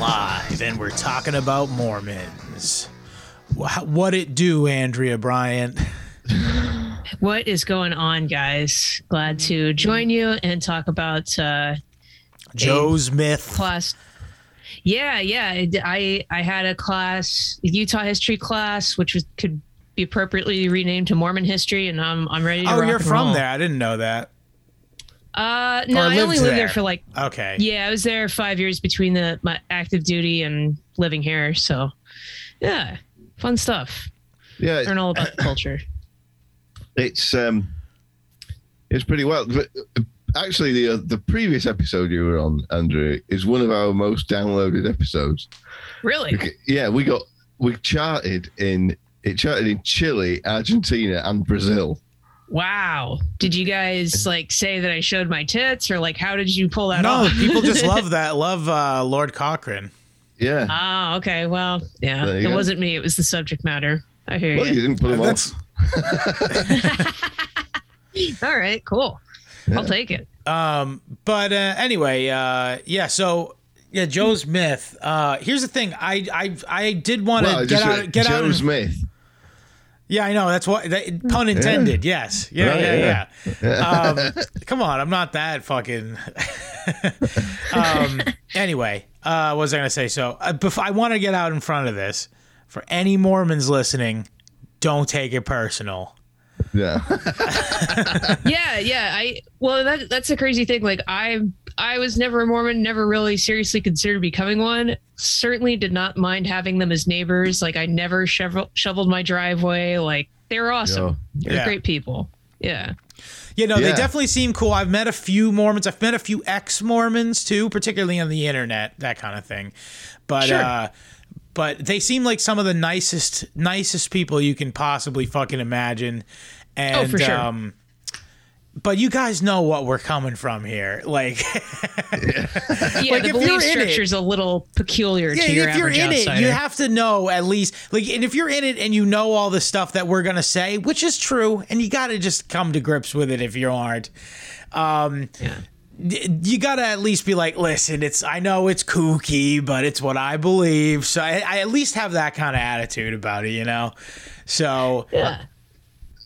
live, and we're talking about Mormons. What it do, Andrea Bryant? What is going on, guys? Glad to join you and talk about Joe's myth class. Yeah. I had a class, Utah history class, which could be appropriately renamed to Mormon history, and I'm ready to rock and roll. Oh, you're from there? I didn't know that. No, I only lived there for like, okay. Yeah, I was there 5 years between my active duty and living here. So yeah, fun stuff. Yeah. Learn all about the culture. It's pretty wild. Actually, the previous episode you were on, Andrew, is one of our most downloaded episodes. Really? Yeah, it charted in Chile, Argentina, and Brazil. Wow. Did you guys like say that I showed my tits, or like how did you pull that off? No, people just love that. Love Lord Cochrane. Yeah. Oh, okay. Well, yeah. It wasn't me. It was the subject matter. I hear you. Well, you didn't pull them off. All right. Cool. Yeah. I'll take it. Anyway. So. Yeah, Joe's myth. Here's the thing. I did want to get out. Joe's myth. Yeah, I know. That's what pun intended. Yeah. Yes. Yeah, right, yeah. Come on, I'm not that fucking. Anyway, what was I gonna say? So, I want to get out in front of this for any Mormons listening. Don't take it personal. Yeah. Yeah. That's the crazy thing. Like I was never a Mormon, never really seriously considered becoming one. Certainly did not mind having them as neighbors. Like I never shoveled my driveway. Like they were awesome. Yeah. They're great people. Yeah. You know, they definitely seem cool. I've met a few Mormons. I've met a few ex-Mormons too, particularly on the internet, that kind of thing. But sure. But they seem like some of the nicest people you can possibly fucking imagine. And for sure. But you guys know what we're coming from here. Like, like the belief structure is a little peculiar to your average outsider. If you're in it, you have to know at least, like, and if you're in it and you know all the stuff that we're going to say, which is true, and you got to just come to grips with it if you aren't. You got to at least be like, listen, I know it's kooky, but it's what I believe. So I at least have that kind of attitude about it, you know? So, yeah.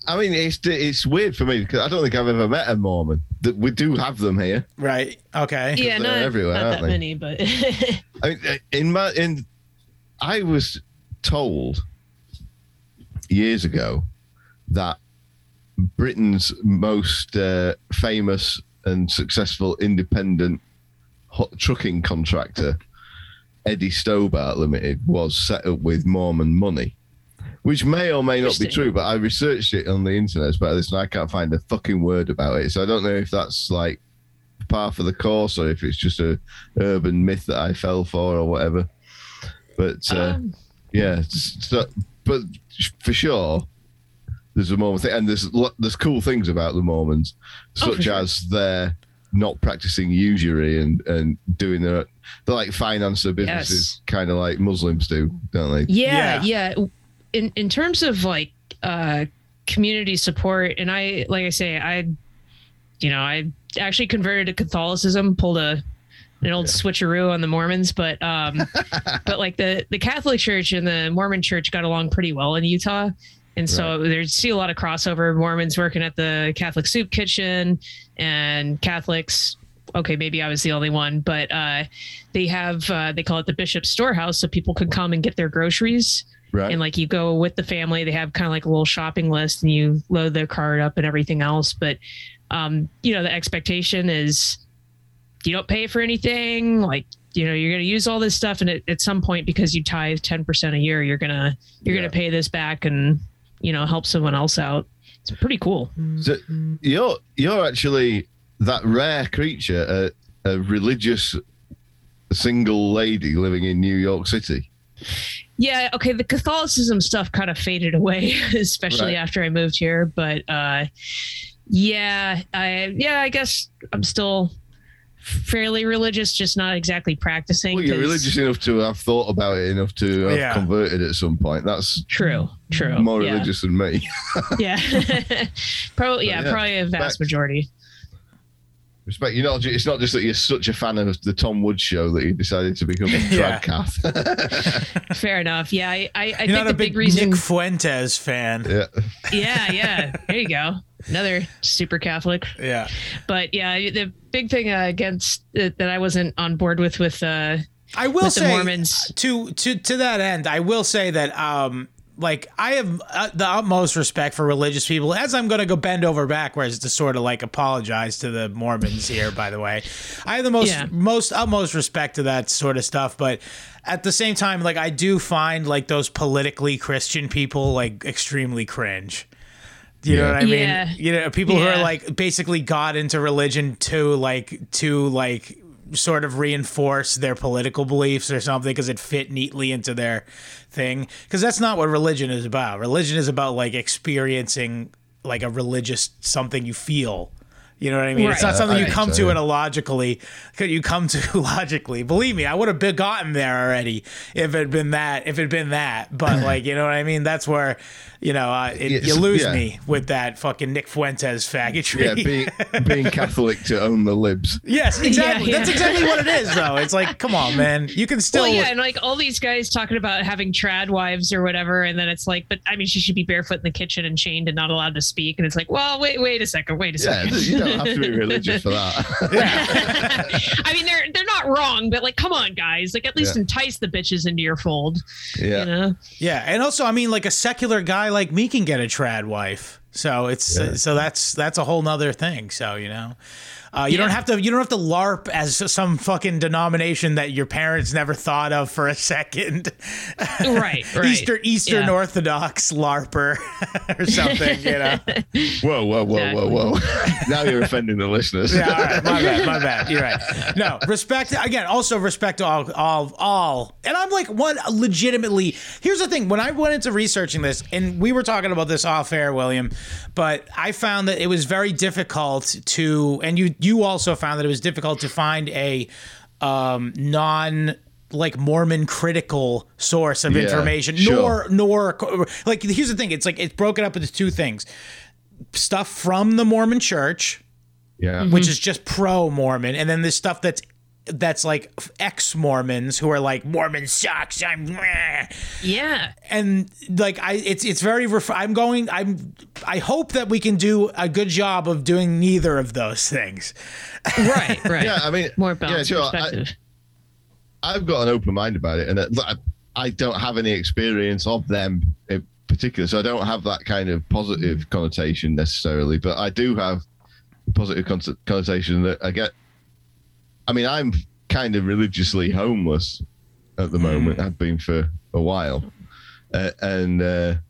I mean, it's weird for me because I don't think I've ever met a Mormon. We do have them here, right? Okay, yeah, they're everywhere, not that many, but I mean, I was told years ago that Britain's most famous and successful independent trucking contractor, Eddie Stobart Limited, was set up with Mormon money. Which may or may not be true, but I researched it on the internet about this, and I can't find a fucking word about it. So I don't know if that's like par for the course, or if it's just a urban myth that I fell for, or whatever. But but for sure, there's a Mormon thing, and there's cool things about the Mormons, such as they're not practicing usury and doing they're like finance their businesses, kind of like Muslims do, don't they? Yeah. In terms of like community support, and I, like I say, I actually converted to Catholicism, pulled an old switcheroo on the Mormons, but but like the Catholic Church and the Mormon Church got along pretty well in Utah, and so there'd see a lot of crossover. Mormons working at the Catholic soup kitchen and Catholics. Okay, maybe I was the only one, but they have they call it the Bishop's Storehouse, so people could come and get their groceries. Right. And like you go with the family, they have kind of like a little shopping list and you load their card up and everything else. But, the expectation is you don't pay for anything. Like, you're going to use all this stuff. And at some point, because you tithe 10% a year, you're going to pay this back and, help someone else out. It's pretty cool. So you're actually that rare creature, a religious single lady living in New York City. Yeah, okay, the Catholicism stuff kind of faded away, especially after I moved here. But I guess I'm still fairly religious, just not exactly practicing. Well, you're religious enough to have thought about it enough to have converted at some point. That's true. More religious than me. Probably a vast majority. Respect. You're not, it's not just that you're such a fan of the Tom Woods show that you decided to become a drag calf. Fair enough. Yeah, I think not the a big reason. Nick Fuentes fan. Yeah. Yeah. There you go. Another super Catholic. Yeah. But yeah, the big thing against that I wasn't on board with. I will say the Mormons. To that end, I will say that like I have the utmost respect for religious people, as I'm going to go bend over backwards to sort of like apologize to the Mormons here, by the way. I have the most utmost respect to that sort of stuff. But at the same time, like I do find like those politically Christian people like extremely cringe. You know what I mean? Yeah. You know, people who are like basically got into religion to sort of reinforce their political beliefs or something because it fit neatly into their thing. Because that's not what religion is about. Religion is about like experiencing like a religious something you feel. You know what I mean? Right. It's not something you come to it illogically. You come to logically. Believe me, I would have gotten there already if it had been that. But like, you know what I mean? That's where, you know, you lose me with that fucking Nick Fuentes faggotry. Yeah, being Catholic to own the libs. Yes, exactly. That's exactly what it is, though. It's like, come on, man. You can still. Well, yeah, and like all these guys talking about having trad wives or whatever, and then it's like, but I mean, she should be barefoot in the kitchen and chained and not allowed to speak. And it's like, well, wait a second. Yeah, you don't have to be religious for that. I mean, they're not wrong, but like, come on, guys. Like, at least entice the bitches into your fold. Yeah. You know? Yeah, and also, I mean, like a secular guy like me can get a trad wife. So it's so that's a whole nother thing. So you know, you don't have to LARP as some fucking denomination that your parents never thought of for a second. Right. Eastern Orthodox LARPer or something. You know. Whoa! Now you're offending the listeners. Yeah, all right, my bad. You're right. No, respect again. Also respect all. And I'm like one legitimately. Here's the thing: when I went into researching this, and we were talking about this off air, William. But I found that it was very difficult to, and you also found that it was difficult to find a non Mormon critical source of information. Sure. Nor like here's the thing: it's like it's broken up into two things: stuff from the Mormon Church, which is just pro-Mormon, and then there's stuff that's like ex-Mormons who are like Mormon sucks. And like it's very. I hope that we can do a good job of doing neither of those things. Right. Yeah, I mean, more balanced perspective. I've got an open mind about it, and I don't have any experience of them in particular, so I don't have that kind of positive connotation necessarily. But I do have a positive connotation that I get. I mean, I'm kind of religiously homeless at the moment. I've been for a while. And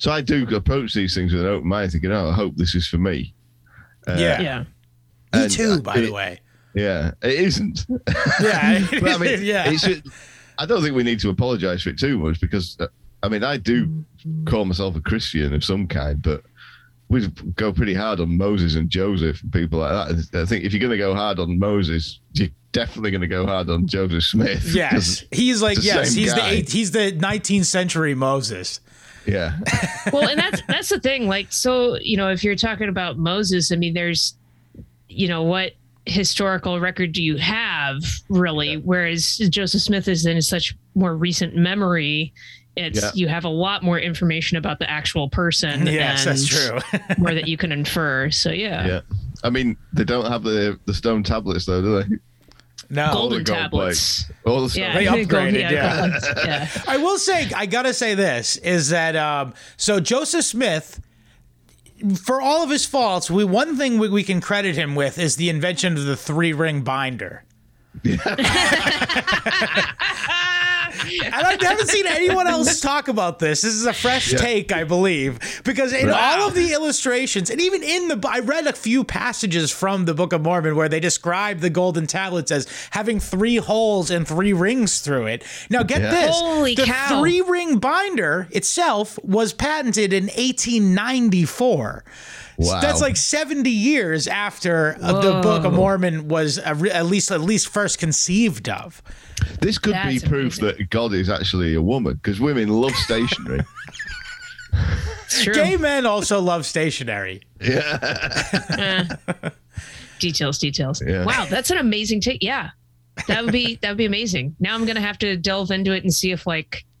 so I do approach these things with an open mind, thinking, I hope this is for me. Me too, by the way. Yeah, it isn't. Yeah. But, I mean, I don't think we need to apologize for it too much because, I mean, I do call myself a Christian of some kind, but we go pretty hard on Moses and Joseph and people like that. I think if you're going to go hard on Moses, you're definitely going to go hard on Joseph Smith. Yes, he's like he's the 19th century Moses. Yeah. Well, and that's the thing. Like, so you know, if you're talking about Moses, I mean, there's, you know, what historical record do you have really? Yeah. Whereas Joseph Smith is in such more recent memory. You have a lot more information about the actual person. Yes, that's true. More that you can infer. So yeah. I mean, they don't have the stone tablets though, do they? No, golden tablets. All the they upgraded. Gold. I will say, I gotta say this is that so Joseph Smith, for all of his faults, one thing we can credit him with is the invention of the 3-ring binder. And I've never seen anyone else talk about this. This is a fresh take, I believe, because in all of the illustrations and even in the, I read a few passages from the Book of Mormon where they describe the golden tablets as having 3 holes and 3 rings through it. Now get this, holy cow. The 3-ring binder itself was patented in 1894. Wow. So that's like 70 years after the Book of Mormon was at least first conceived of. This could be proof that God is actually a woman because women love stationery. Gay men also love stationery. Yeah. Details. Yeah. Wow, that's an amazing take. Yeah, that would be amazing. Now I'm gonna have to delve into it and see if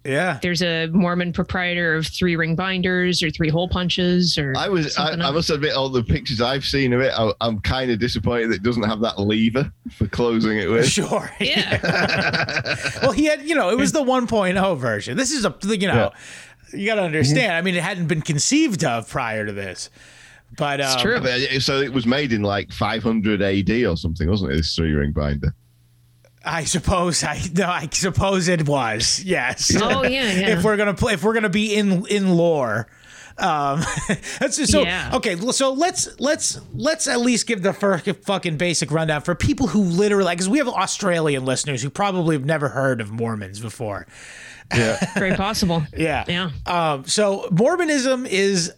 there's a Mormon proprietor of 3-ring binders or 3 hole punches or. I must admit, all the pictures I've seen of it, I'm kind of disappointed that it doesn't have that lever for closing it with. Sure. Yeah. Well, he had, it was the 1.0 version. This is you got to understand. I mean, it hadn't been conceived of prior to this. But it's true. So it was made in 500 AD or something, wasn't it? This 3-ring binder. I suppose it was. Yes. Oh yeah. If we're gonna be in lore. Okay. So let's at least give the first fucking basic rundown for people who literally, because we have Australian listeners who probably have never heard of Mormons before. Yeah, very possible. Yeah. So Mormonism is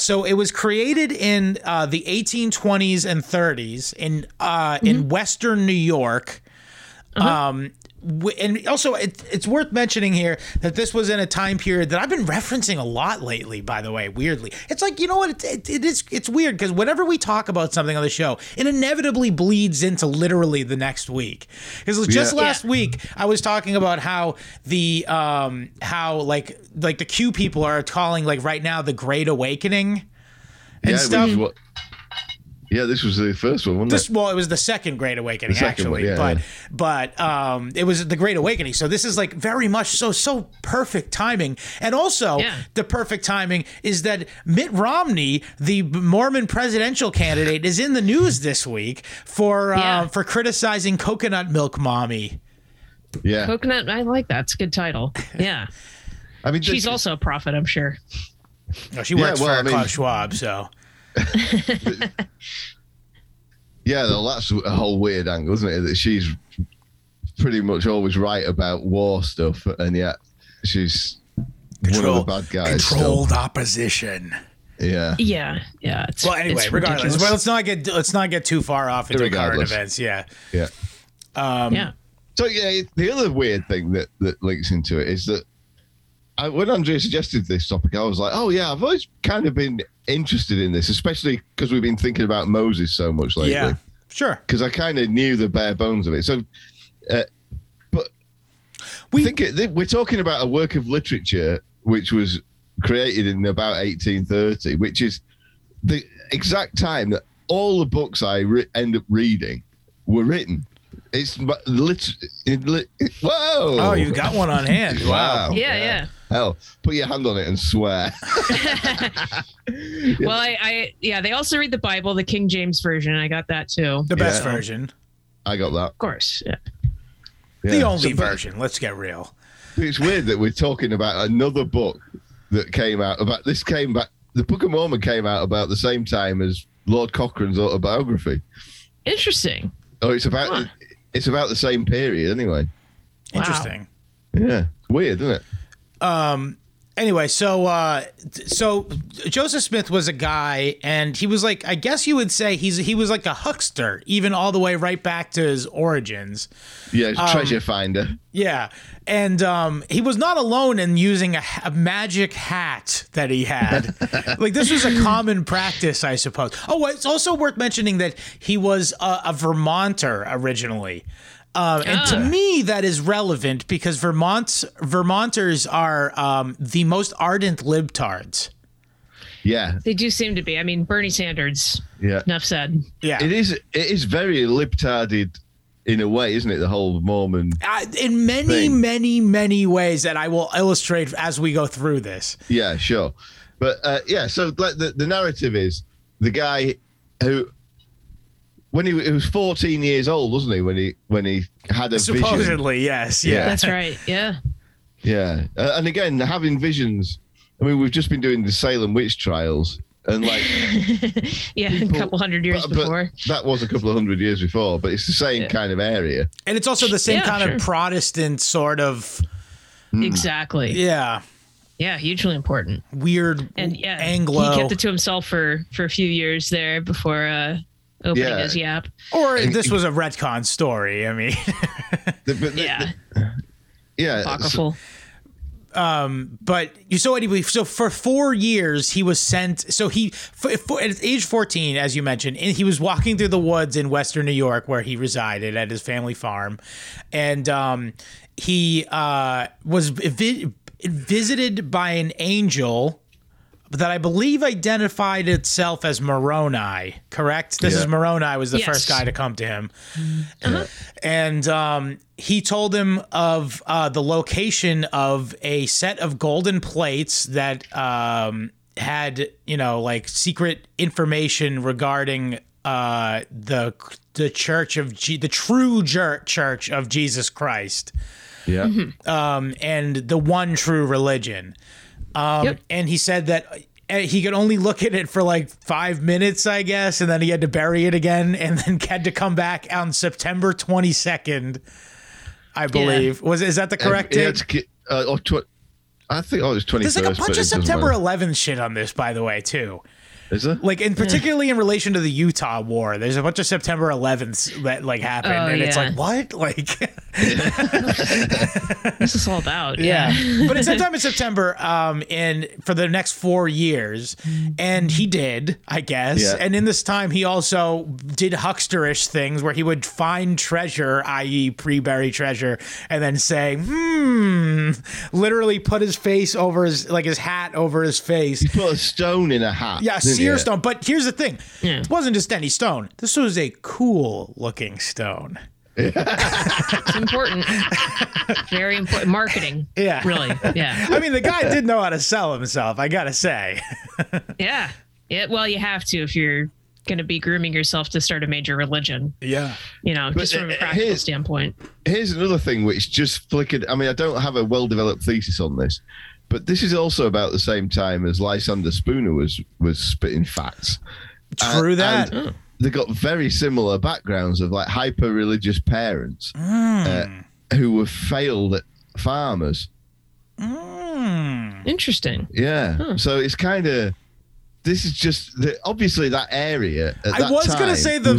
so it was created in the 1820s and 30s in Western New York. Uh-huh. And also, it's worth mentioning here that this was in a time period that I've been referencing a lot lately, by the way, weirdly. It's like, you know what? It's weird because whenever we talk about something on the show, it inevitably bleeds into literally the next week. Because last week, I was talking about how the Q people are calling right now the Great Awakening and stuff. Yeah, this was the first one, wasn't it? Well, it was the second Great Awakening, but it was the Great Awakening. So this is very much so perfect timing. And also, the perfect timing is that Mitt Romney, the Mormon presidential candidate, is in the news this week for criticizing Coconut Milk Mommy. Yeah. Coconut, I like that. It's a good title. Yeah. I mean, she's also a prophet, I'm sure. No, she works for Klaus Schwab, so... That's a whole weird angle, isn't it? That she's pretty much always right about war stuff, and yet she's one of the bad guys. Controlled opposition. Yeah. Yeah. Yeah. Well, anyway, regardless. Well, let's not get too far off into current events. Yeah. Yeah. So the other weird thing that links into it is that when Andrea suggested this topic, I was like, oh yeah, I've always kind of been interested in this, especially because we've been thinking about Moses so much lately. Yeah, sure. Because I kind of knew the bare bones of it. So, but we think we're talking about a work of literature which was created in about 1830, which is the exact time that all the books I end up reading were written. It's whoa! Oh, you got one on hand. Wow. Yeah. Hell, put your hand on it and swear. Well, I they also read the Bible, the King James version. I got that too. The best version. I got that. Of course. Yeah. The only version. Let's get real. It's weird that we're talking about another book that came out about this. The Book of Mormon came out about the same time as Lord Cochrane's autobiography. Interesting. Oh, it's about the same period anyway. Interesting. Wow. Yeah, weird, isn't it? Anyway, so Joseph Smith was a guy, and he was I guess you would say he was a huckster, even all the way right back to his origins. Yeah, treasure finder. Yeah, and he was not alone in using a magic hat that he had. This was a common practice, I suppose. Oh, it's also worth mentioning that he was a Vermonter originally. And to me, that is relevant because Vermonters are the most ardent libtards. Yeah, they do seem to be. I mean, Bernie Sanders. Yeah, enough said. Yeah, it is very libtarded in a way, isn't it? The whole Mormon in many ways that I will illustrate as we go through this. Yeah, sure. But so the narrative is the guy who. When he was 14 years old, wasn't he? When he had a vision. Supposedly, yes. Yeah. That's right. Yeah. Yeah. And again, having visions. I mean, we've just been doing the Salem witch trials and a couple hundred years before. That was a couple of hundred years before, but it's the same kind of area. And it's also the same kind of Protestant sort of. Exactly. Yeah. Yeah, hugely important. Weird and Anglo. He kept it to himself for a few years there before. Opening his yap. Or this was a retcon story. I mean, apocryphal. But so anyway, so for 4 years he was sent. So he, at age 14, as you mentioned, and he was walking through the woods in Western New York where he resided at his family farm, and he was visited by an angel that I believe identified itself as Moroni, correct? This is Moroni was the first guy to come to him. And he told him of the location of a set of golden plates that had, you know, like secret information regarding the Church of the true Church of Jesus Christ. Yeah. And the one true religion. And he said that he could only look at it for like 5 minutes, I guess, and then he had to bury it again, and then had to come back on September 22nd, I believe. Yeah. Is that the correct date? I think it was 21st. There's like a bunch of September 11th shit on this, by the way, too. Is there? Like, and particularly in relation to the Utah War, there's a bunch of September 11th that like happened, it's like what? Like, this is all about But it's sometime in September, and for the next 4 years, and he did, I guess. Yeah. And in this time, he also did hucksterish things where he would find treasure, i.e., pre-buried treasure, and then say, literally put his face over his his hat over his face. He put a stone in a hat. Yeah. Seer stone. But here's the thing. Yeah. It wasn't just any stone. This was a cool looking stone. It's important. Very important. Marketing. Yeah. Really. Yeah. I mean, the guy did know how to sell himself, I got to say. Yeah. Yeah. Well, you have to if you're going to be grooming yourself to start a major religion. Yeah. You know, but just from a practical standpoint. Here's another thing which just flickered. I mean, I don't have a well-developed thesis on this. But this is also about the same time as Lysander Spooner was spitting facts. True. They got very similar backgrounds of like hyper-religious parents who were failed farmers. Interesting. Yeah. Huh. So it's kind of... This is just obviously that area. I was going to say the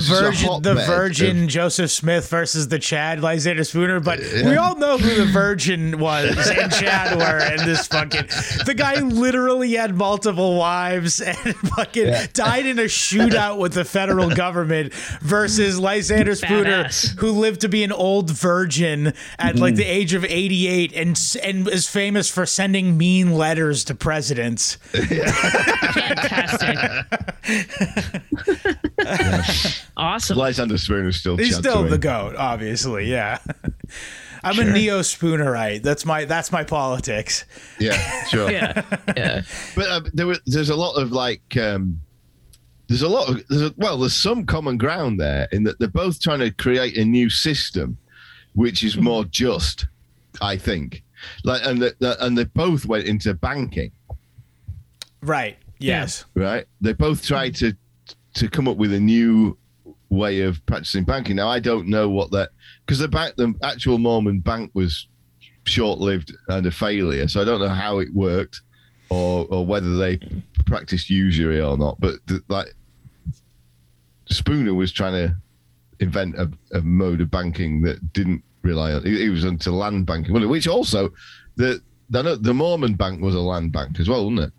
Virgin Joseph Smith versus the Chad Lysander Spooner, but we all know who the Virgin was and Chad were, and this fucking the guy literally had multiple wives and fucking died in a shootout with the federal government versus Lysander Spooner, who lived to be an old virgin at like the age of 88 and is famous for sending mean letters to presidents. Yeah. Awesome. Lysander Spooner is still. He's still the goat, obviously. Yeah, I'm a neo Spoonerite. That's my politics. Yeah, sure. Yeah. But there's a lot of there's some common ground there in that they're both trying to create a new system, which is more just, I think. Like, and they both went into banking. Right. Yes. Right. They both tried to come up with a new way of practicing banking. Now I don't know what that, because the actual Mormon bank was short-lived and a failure, so I don't know how it worked or whether they practiced usury or not. But Spooner was trying to invent a mode of banking that didn't rely on. It was onto land banking, which also the Mormon bank was a land bank as well, wasn't it?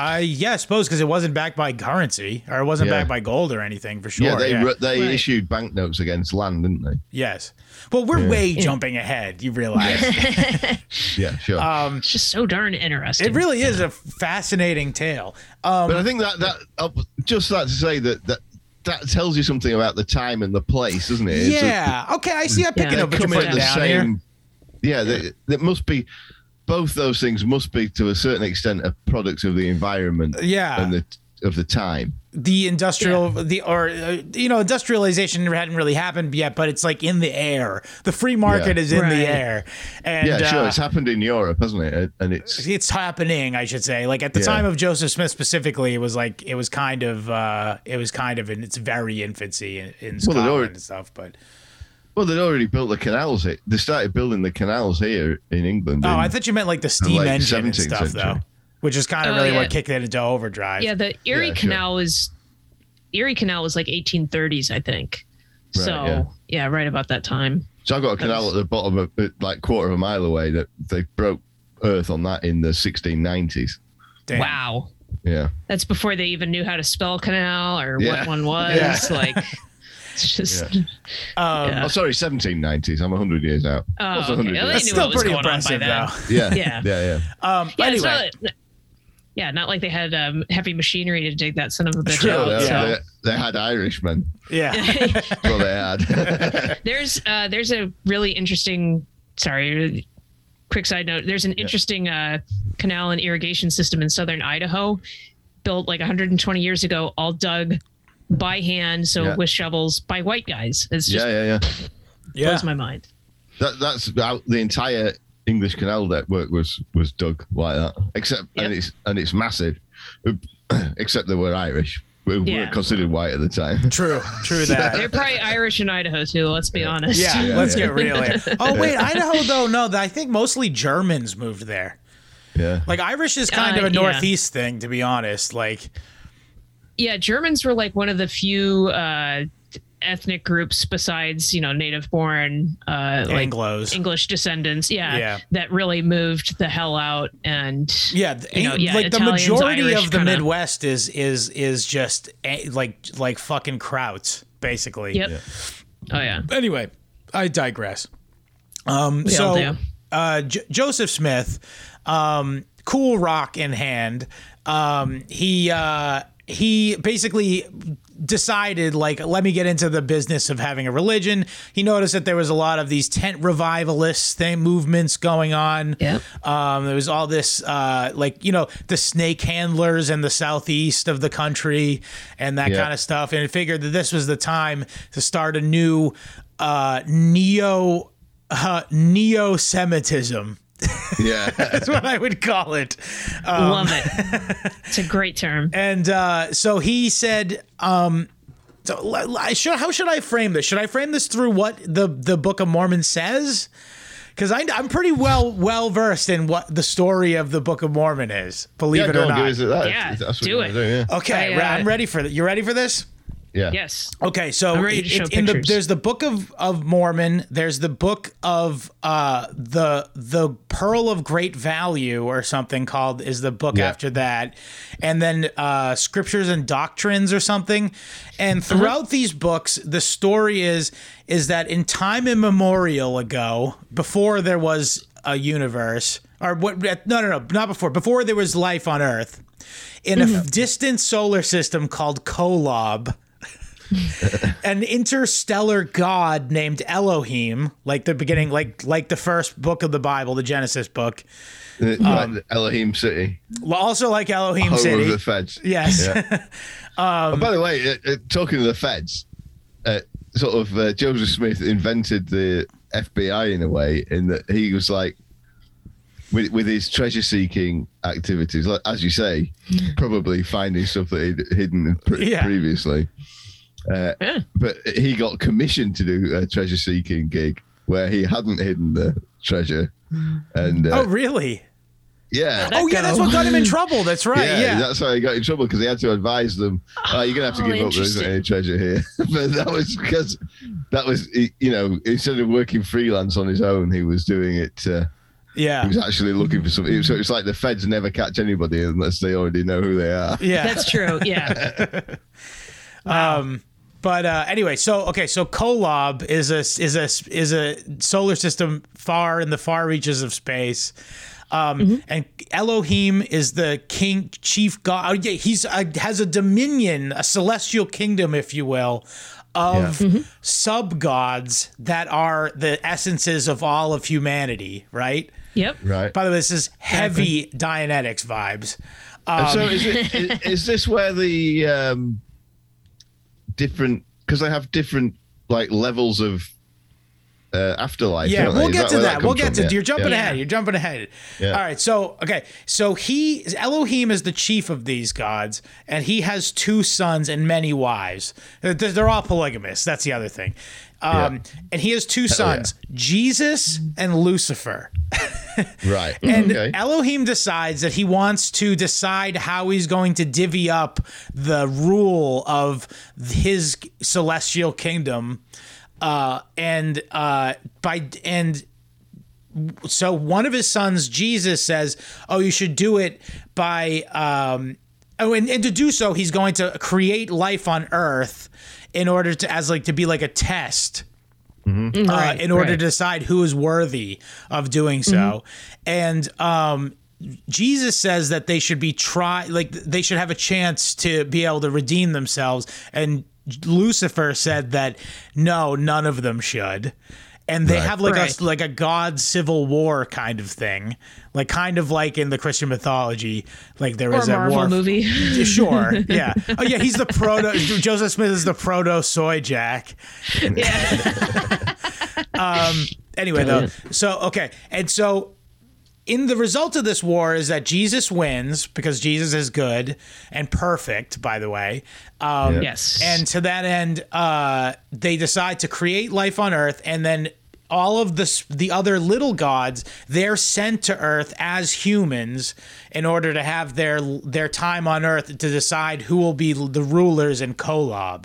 I suppose because it wasn't backed by currency or it wasn't backed by gold or anything for sure. Yeah, they issued banknotes against land, didn't they? Yes. Well, we're way jumping ahead, you realize. Yeah, sure. It's just so darn interesting. It really is a fascinating tale. But I think that tells you something about the time and the place, doesn't it? Yeah. Okay, I see. I'm picking up what you're putting down here. Yeah, that must be... Both those things must be, to a certain extent, a product of the environment and of the time. The industrial, industrialization hadn't really happened yet, but it's like in the air. The free market is in the air. And, it's happened in Europe, hasn't it? And it's happening, I should say. Like at the time of Joseph Smith specifically, it was kind of in its very infancy in Scotland and stuff, but. Well, they'd already built the canals. They started building the canals here in England. Oh, I thought you meant like the steam engine and stuff, though, which is kind of really what kicked it into overdrive. Yeah, the Erie Canal was like 1830s, I think. Right, so right about that time. So I've got a canal at the bottom of like quarter of a mile away that they broke Earth on that in the 1690s. Damn. Wow. Yeah. That's before they even knew how to spell canal or what one was. Yeah. Like, it's just. Yeah. Oh, sorry, 1790s. I'm 100 years out. Oh, okay. That's still pretty impressive, though. Yeah. Yeah. Yeah. Anyway. Yeah, not like they had heavy machinery to dig that son of a bitch out. They had Irishmen. Yeah, that's what they had. There's a really interesting. Sorry, quick side note. There's an interesting canal and irrigation system in southern Idaho, built like 120 years ago, all dug by hand, with shovels by white guys. It's just blows my mind. That's about the entire English canal network was dug like that, and it's massive, except they were Irish. We were considered white at the time. True that. They're probably Irish in Idaho too. Let's be honest. Yeah, let's get real here. Oh wait, Idaho though. No, I think mostly Germans moved there. Yeah, like Irish is kind of a Northeast thing, to be honest. Like, yeah, Germans were like one of the few ethnic groups besides native born Anglos, English descendants that really moved the hell out, and Italians, the majority Irish, of the kinda Midwest is just like fucking Krauts basically. Yep. Yeah. Oh yeah. Anyway, I digress. Joseph Smith, cool rock in hand, he basically decided, like, let me get into the business of having a religion. He noticed that there was a lot of these tent revivalist movements going on. Yep. There was all this, the snake handlers in the southeast of the country and that kind of stuff. And it figured that this was the time to start a new neo-Semitism. Yeah, that's what I would call it. Love it. It's a great term. And so he said, how should I frame this? Should I frame this through what the Book of Mormon says? Because I'm pretty well versed in what the story of the Book of Mormon is, believe it or not. Okay, I'm ready for that. You ready for this? Yeah. Yes. Okay, so there's the Book of Mormon, there's the Book of the Pearl of Great Value or something called is the book after that, and then Scriptures and Doctrines or something. And throughout these books, the story is that in time immemorial ago, before there was a universe, or what? No, not before there was life on Earth, in a distant solar system called Kolob, an interstellar god named Elohim, like the beginning, like the first book of the Bible, the Genesis book. Elohim City. Also like Elohim Home City. Of the Feds. Yes. Yeah. By the way, talking of the Feds, Joseph Smith invented the FBI in a way, in that he was like, with his treasure-seeking activities, like, as you say, probably finding stuff that he'd hidden previously. But he got commissioned to do a treasure-seeking gig where he hadn't hidden the treasure. And oh, really? Yeah. That's what got him in trouble. That's right. Yeah. That's how he got in trouble, because he had to advise them, you're going to have to give up. There isn't any treasure here. But that was because instead of working freelance on his own, he was doing it. He was actually looking for something. So it's like the Feds never catch anybody unless they already know who they are. Yeah, that's true. Yeah. Wow. So Kolob is a solar system far in the far reaches of space. And Elohim is the chief god. He's has a dominion, a celestial kingdom, if you will, of sub-gods that are the essences of all of humanity, right? Yep. Right. By the way, this is heavy Dianetics vibes. So is this where the different, because they have different like levels of afterlife? Yeah, we'll get to that. You're jumping ahead. You're jumping ahead. Yeah. All right. So Elohim is the chief of these gods, and he has 2 sons and many wives. They're all polygamous. That's the other thing. And he has 2 sons, Jesus and Lucifer. Right. And Elohim decides that he wants to decide how he's going to divvy up the rule of his celestial kingdom. And So one of his sons, Jesus, says, oh, you should do it by and to do so, he's going to create life on earth in order to to be like a test. Mm-hmm. In order to decide who is worthy of doing so. Mm-hmm. And Jesus says that they should be they should have a chance to be able to redeem themselves. And Lucifer said that no, none of them should. And they have a God civil war kind of thing, kind of in the Christian mythology, there is a Marvel war movie. Sure, yeah. Oh yeah, he's the proto. Joseph Smith is the proto soy jack. Yeah. Anyway, though, so okay, and so in the result of this war is that Jesus wins because Jesus is good and perfect, by the way. Yes. And to that end, they decide to create life on Earth, and then all of the other little gods, they're sent to Earth as humans in order to have their time on Earth to decide who will be the rulers in Kolob.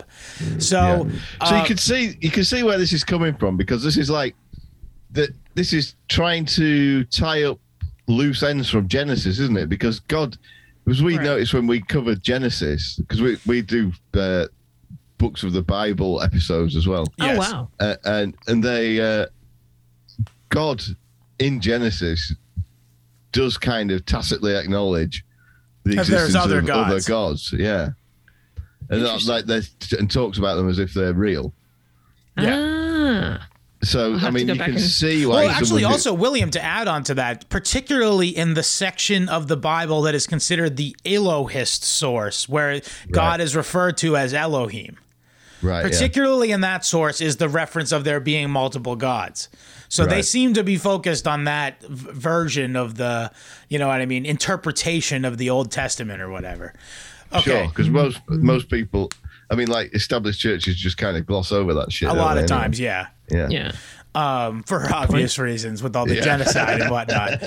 So, so you can see where this is coming from, because this is this is trying to tie up loose ends from Genesis, isn't it? Because God, as we noticed when we covered Genesis, because we do books of the Bible episodes as well. Yes. Oh wow! And they God in Genesis does kind of tacitly acknowledge the existence of other gods, yeah, and talks about them as if they're real. Yeah. Ah. So, I mean, you can see why. Well, actually, also, William, to add on to that, particularly in the section of the Bible that is considered the Elohist source, where God is referred to as Elohim. Right. Particularly in that source is the reference of there being multiple gods. So they seem to be focused on that version of the, you know what I mean, interpretation of the Old Testament or whatever. Okay. Sure, because most people... I mean, established churches just kind of gloss over that shit. A lot of times, yeah. For obvious reasons with all the genocide and whatnot.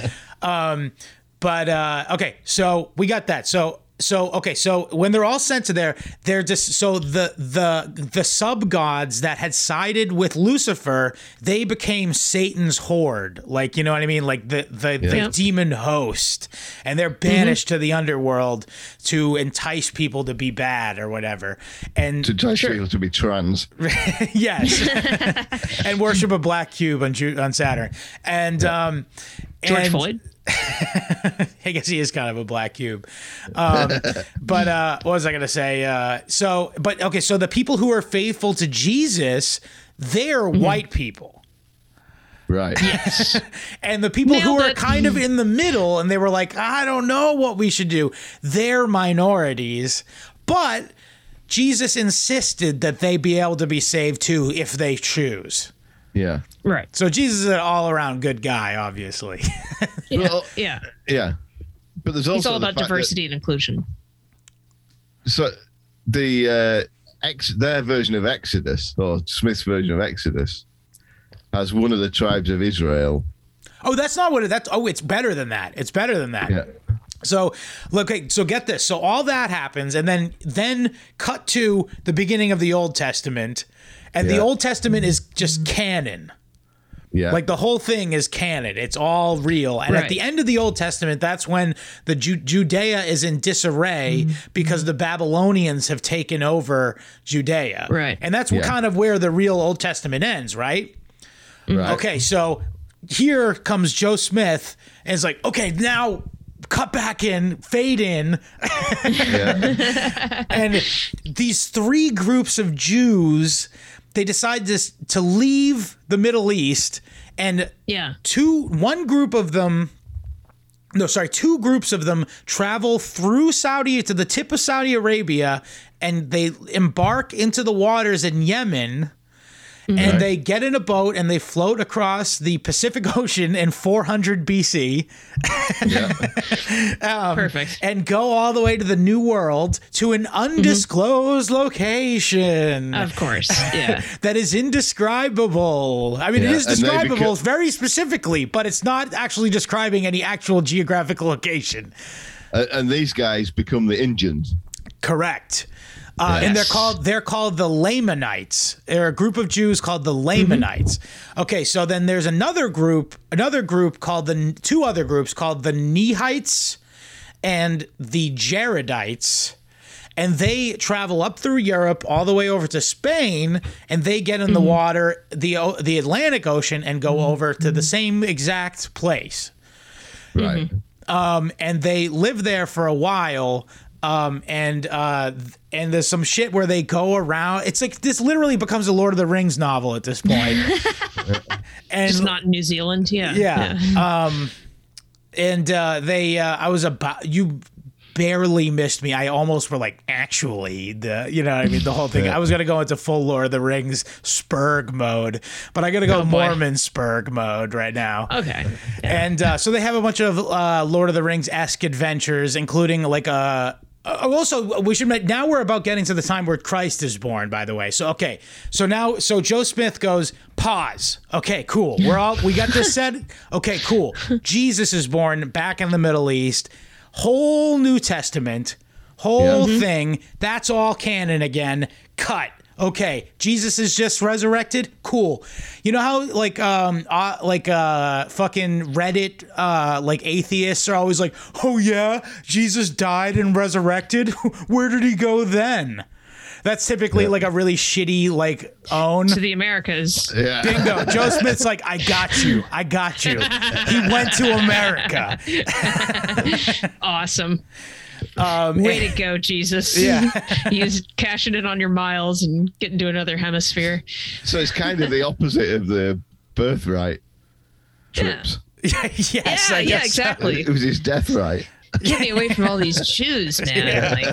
Okay, so we got that. So when they're all sent to there, they're just the sub-gods that had sided with Lucifer, they became Satan's horde. You know what I mean? The demon host. And they're banished to the underworld to entice people to be bad or whatever. And to entice people to be trans. Yes. And worship a black cube on Saturn. And George Floyd? I guess he is kind of a black cube. What was I going to say? So the people who are faithful to Jesus, they're white people. Right. Yes. And the people who are kind of in the middle, and they were like, I don't know what we should do. They're minorities, but Jesus insisted that they be able to be saved too if they choose. Yeah. Right. So Jesus is an all-around good guy, obviously. Yeah. But there's also it's all about diversity and inclusion. So the their version of Exodus, or Smith's version of Exodus, as one of the tribes of Israel. Oh, that's not what it, that's. Oh, it's better than that. It's better than that. Yeah. So, okay, so get this. So all that happens, and then cut to the beginning of the Old Testament. And the Old Testament is just canon. Yeah. The whole thing is canon. It's all real. And at the end of the Old Testament, that's when the Judea is in disarray because the Babylonians have taken over Judea. Right. And that's kind of where the real Old Testament ends, right? Right. Okay, so here comes Joe Smith, and it's like, okay, now... cut back in, fade in. And these three groups of Jews, they decide to leave the Middle East, and two groups of them travel through Saudi to the tip of Saudi Arabia, and they embark into the waters in Yemen. Mm-hmm. And they get in a boat and they float across the Pacific Ocean in 400 BC. Perfect. And go all the way to the New World to an undisclosed location. Of course. Yeah. That is indescribable. I mean, it is describable very specifically, but it's not actually describing any actual geographical location. And these guys become the Indians. Correct. And they're called the Lamanites. They're a group of Jews called the Lamanites. Mm-hmm. Okay, so then there's two other groups called the Nehites and the Jaredites. And they travel up through Europe all the way over to Spain, and they get in the water, the Atlantic Ocean, and go over to the same exact place. Right. And they live there for a while. And there's some shit where they go around. It's like this literally becomes a Lord of the Rings novel at this point. And it's not New Zealand, yeah. You barely missed me. I almost were like, actually, you know what I mean? The whole thing. I was going to go into full Lord of the Rings Spurg mode, but I'm going to go Mormon Spurg mode right now. Okay. Yeah. And so they have a bunch of Lord of the Rings-esque adventures, including like a... Also, we should now we're about getting to the time where Christ is born, by the way. So, okay. So Joe Smith goes, pause. Okay, cool. We got this said. Okay, cool. Jesus is born back in the Middle East. Whole New Testament, thing, that's all canon again, cut. Okay, Jesus is just resurrected, cool. You know how fucking Reddit atheists are always like, oh yeah, Jesus died and resurrected, where did he go then? That's typically like a really shitty own to the Americas. Yeah. Bingo. Joe Smith's like, I got you. He went to America. Awesome. Way to go, Jesus. Yeah. He's cashing in on your miles and getting to another hemisphere. So it's kind of the opposite of the birthright trips. Yeah. Yes. Yeah. Exactly. It was his deathright. Get me away from all these Jews, man. Yeah. Like,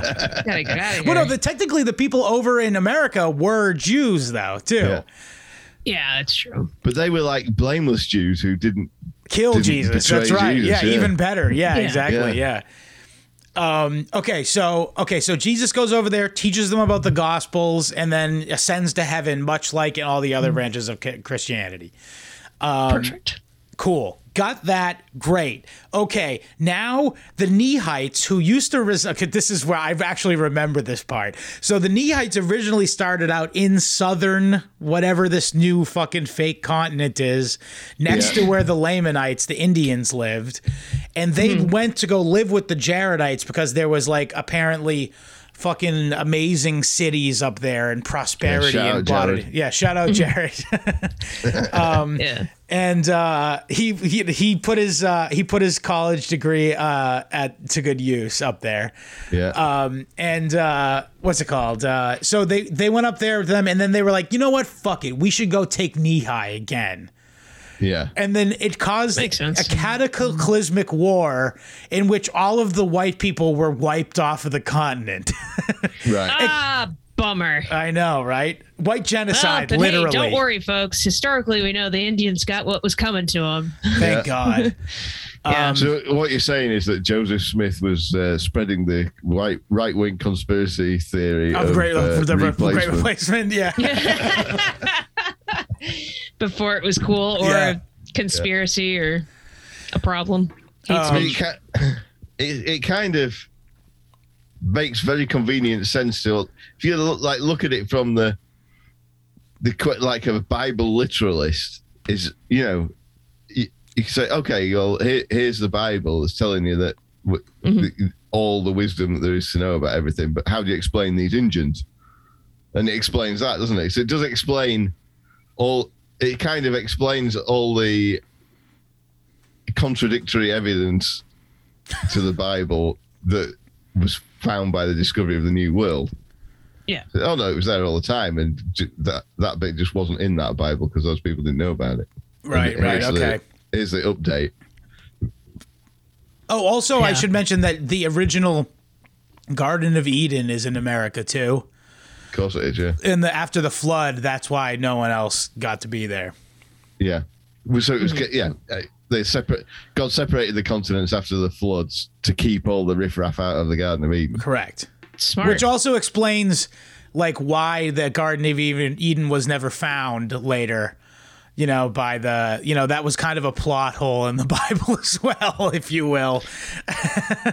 gotta get out of here. Well, no, technically the people over in America were Jews, though, too. Yeah, that's true. But they were like blameless Jews who didn't kill Jesus. That's right. Jesus. Yeah, even better. Yeah, exactly. Yeah. So Jesus goes over there, teaches them about the Gospels, and then ascends to heaven, much like in all the other branches of Christianity. Perfect. Cool. Got that. Great. Okay. Now the Nehites, who used to this is where I actually remember this part. So the Nehites originally started out in southern, whatever this new fucking fake continent is, next to where the Lamanites, the Indians, lived. And they went to go live with the Jaredites because there was apparently fucking amazing cities up there and prosperity. Shout out Jared. And he put his college degree to good use up there. Yeah. What's it called? So they went up there with them, and then they were like, you know what? Fuck it. We should go take Nehi again. Yeah. And then it caused a cataclysmic war in which all of the white people were wiped off of the continent. Right. Bummer. I know, right? White genocide, literally. Hey, don't worry, folks. Historically, we know the Indians got what was coming to them. Thank God. So what you're saying is that Joseph Smith was spreading the right-wing conspiracy theory of the Great Replacement. Yeah. Before it was cool or a conspiracy or a problem. It kind of makes very convenient sense to, if you look at it from the a Bible literalist, is, you know, you can say, okay, well, here's the Bible. It's telling you that all the wisdom that there is to know about everything, but how do you explain these Indians? And it explains that, doesn't it? So it does explain all the contradictory evidence to the Bible that was found by the discovery of the New World. Yeah. Oh no, it was there all the time, and that bit just wasn't in that Bible because those people didn't know about it. Right. Right. Okay. Here's the update. Oh, also, I should mention that the original Garden of Eden is in America too. Of course it is, yeah. After the flood, that's why no one else got to be there. Yeah. So it was God separated the continents after the floods to keep all the riffraff out of the Garden of Eden. Correct. Smart. Which also explains why the Garden of Eden was never found later. you know, by the, you know, that was kind of a plot hole in the Bible as well, if you will.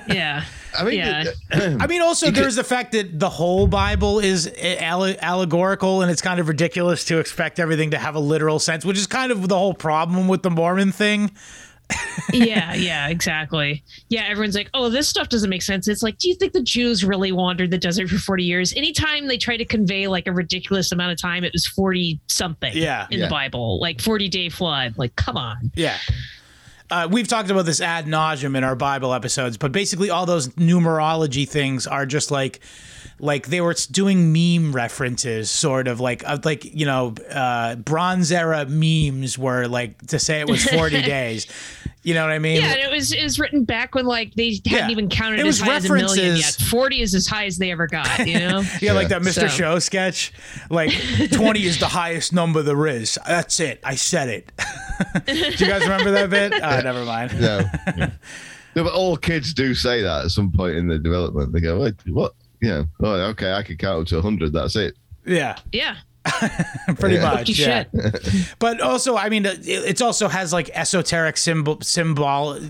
Yeah. I mean, yeah. I mean, also there's the fact that the whole Bible is allegorical, and it's kind of ridiculous to expect everything to have a literal sense, which is kind of the whole problem with the Mormon thing. Yeah, exactly. Yeah, everyone's like, oh, this stuff doesn't make sense. It's like, do you think the Jews really wandered the desert for 40 years? Anytime they try to convey like a ridiculous amount of time, it was 40 something in the Bible, like 40-day flood. Like, come on. Yeah. We've talked about this ad nauseum in our Bible episodes, but basically all those numerology things are just like they were doing meme references, sort of like, you know, Bronze Era memes were like to say it was 40 days. You know what I mean? Yeah, and it was written back when like they hadn't even counted it as high as a million yet. 40 is as high as they ever got, you know? Yeah, like that Mr. Show sketch. Like 20 is the highest number there is. That's it. I said it. Do you guys remember that bit? Oh, never mind. No. No, but all kids do say that at some point in their development. They go, wait, what? Yeah. Oh, okay, I can count up to 100. That's it. Yeah. Yeah. Pretty much, yeah. But also, I mean, it also has like esoteric symbol,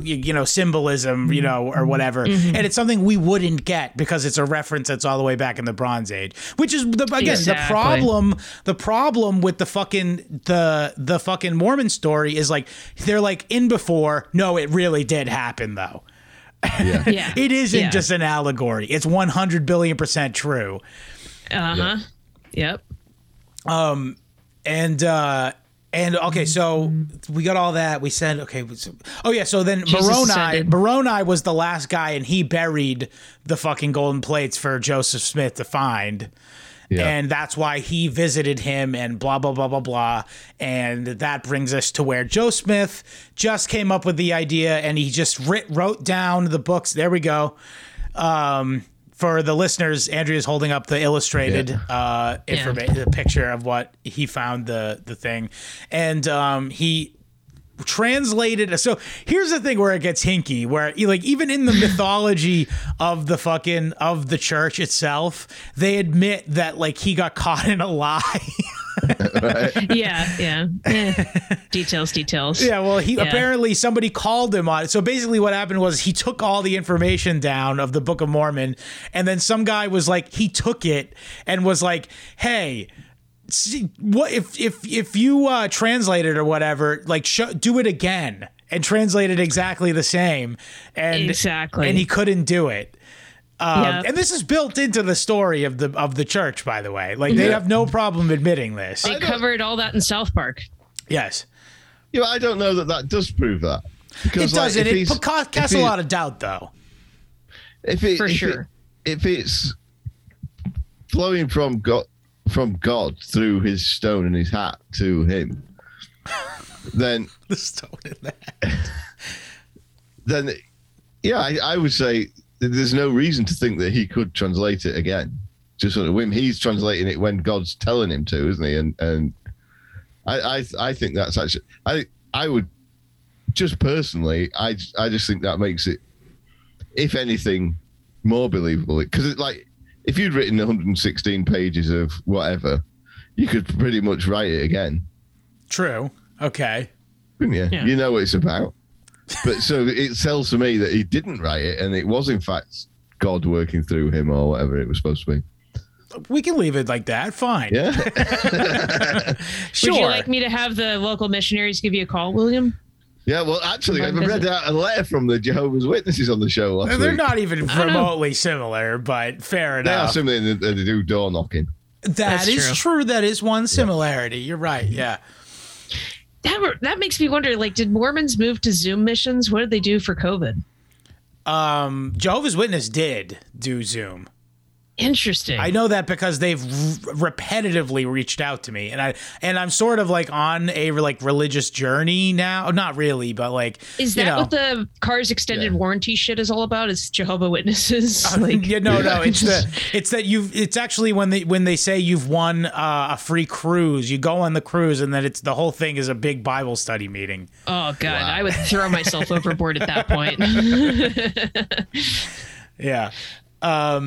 you know, symbolism, you know, or whatever. Mm-hmm. And it's something we wouldn't get because it's a reference that's all the way back in the Bronze Age, which is the problem. The problem with the fucking Mormon story is like they're like in before. No, it really did happen though. Yeah. Yeah. It isn't just an allegory. It's 100 billion% true. Yep. And okay, so we got all that. We said, okay. So then Moroni was the last guy, and he buried the fucking golden plates for Joseph Smith to find. Yeah. And that's why he visited him and blah, blah, blah, blah, blah. And that brings us to where Joe Smith just came up with the idea, and he just wrote down the books. There we go. For the listeners, Andrea's holding up the illustrated the picture of what he found the thing. And he translated. So here's the thing where it gets hinky, where like even in the mythology of the church itself, they admit that like he got caught in a lie. Right. Details. Yeah, well, he apparently somebody called him on it. So basically what happened was he took all the information down of the Book of Mormon, and then some guy was like, he took it and was like, hey, see, what if you translate it or whatever, like do it again and translate it exactly the same. And and he couldn't do it. And this is built into the story of the church, by the way. Like, they have no problem admitting this. They covered all that in South Park. Yes. Yeah, I don't know that does prove that. Because, it doesn't. Like, it casts a lot of doubt, though. If it's flowing from God through his stone and his hat to him, then the stone in the hat. Then, I would say. There's no reason to think that he could translate it again. Just sort of whim. He's translating it when God's telling him to, isn't he? And I think that's actually, I would just personally, I just think that makes it, if anything, more believable. Because it's like, if you'd written 116 pages of whatever, you could pretty much write it again. True. Okay. Wouldn't you? Yeah. You know what it's about. But so it tells to me that he didn't write it, and it was in fact God working through him or whatever it was supposed to be. We can leave it like that. Fine. Yeah. Sure. Would you like me to have the local missionaries give you a call, William? Yeah, well, actually, I've read out a letter from the Jehovah's Witnesses on the show last week. They're not even remotely similar, but fair enough. They are similar in that they do door knocking. That's is true. That is one similarity. You're right. Yeah. That makes me wonder, like, did Mormons move to Zoom missions? What did they do for COVID? Jehovah's Witness did do Zoom. Interesting. I know that because they've repetitively reached out to me, and I'm sort of like on a like religious journey now. Not really, but like, is that what the car's extended warranty shit is all about? Is Jehovah's Witnesses? It's actually when they say you've won a free cruise, you go on the cruise, and then it's the whole thing is a big Bible study meeting. Oh God, wow. I would throw myself overboard at that point. Yeah. Yeah,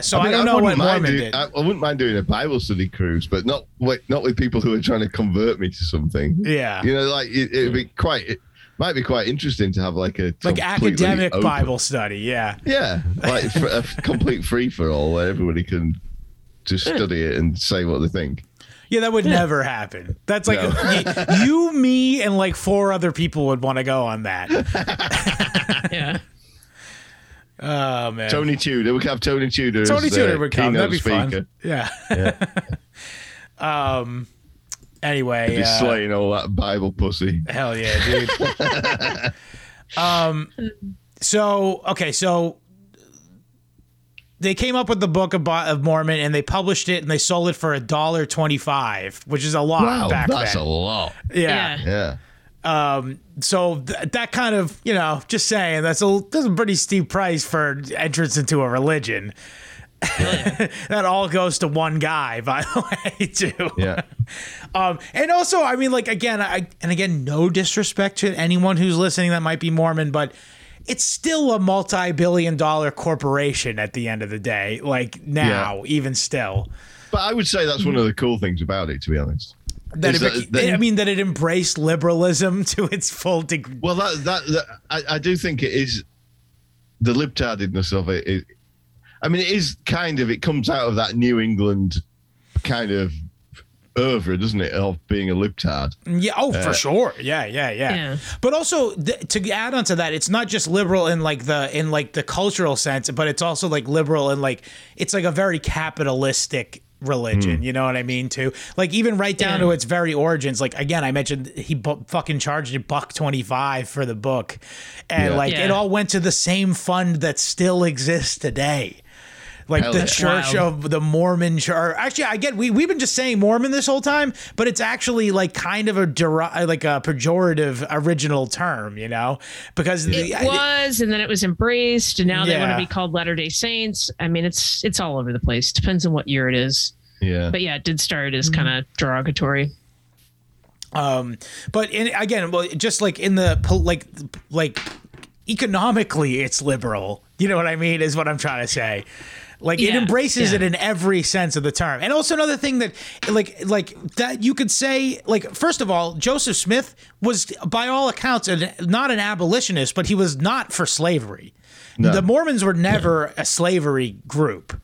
so I mean, I don't know what Mormon did. I wouldn't mind doing a Bible study cruise, but not with people who are trying to convert me to something. Yeah, you know, like it might be quite interesting to have like a academic open Bible study. Yeah, yeah, like a complete free for all where everybody can just study it and say what they think. Yeah, that would never happen. That's like you, me, and like 4 other people would want to go on that. Yeah. Oh man, Tony Tudor. We could have Tony Tudor. Tony Tudor would come. That'd be speaker. Fun. Yeah. Yeah. Anyway, he's slaying all that Bible pussy. Hell yeah, dude. So they came up with the Book of Mormon and they published it and they sold it for $1.25, which is a lot. Wow, back that's then. A lot. Yeah. Yeah. Yeah. So that kind of, you know, just saying that's a pretty steep price for entrance into a religion. Yeah. That all goes to one guy, by the way, too. Yeah. And also, I mean, like, again, no disrespect to anyone who's listening that might be Mormon, but it's still a multi-billion-dollar corporation at the end of the day. Like now, even still. But I would say that's one of the cool things about it, to be honest. That it embraced liberalism to its full degree. Well, I do think it is the libtardedness of it. It comes out of that New England kind of oeuvre, doesn't it, of being a libtard? Yeah, for sure. Yeah. But also to add on to that, it's not just liberal in the cultural sense, but it's also like liberal in like it's like a very capitalistic religion, you know what I mean, too? Like, even right down to its very origins, like, again, I mentioned he fucking charged $1.25 for the book, and it all went to the same fund that still exists today. Like, hell, the Church of the Mormon Church. Actually, I get we've been just saying Mormon this whole time, but it's actually like kind of a pejorative original term, you know, because and then it was embraced, and now they want to be called Latter-day Saints. I mean, it's all over the place. Depends on what year it is. Yeah, but yeah, it did start as kind of derogatory. But just like in the like economically, it's liberal. You know what I mean? Is what I'm trying to say. Like it embraces it in every sense of the term. And also another thing that that you could say, like, first of all, Joseph Smith was by all accounts not an abolitionist, but he was not for slavery. No. The Mormons were never a slavery group.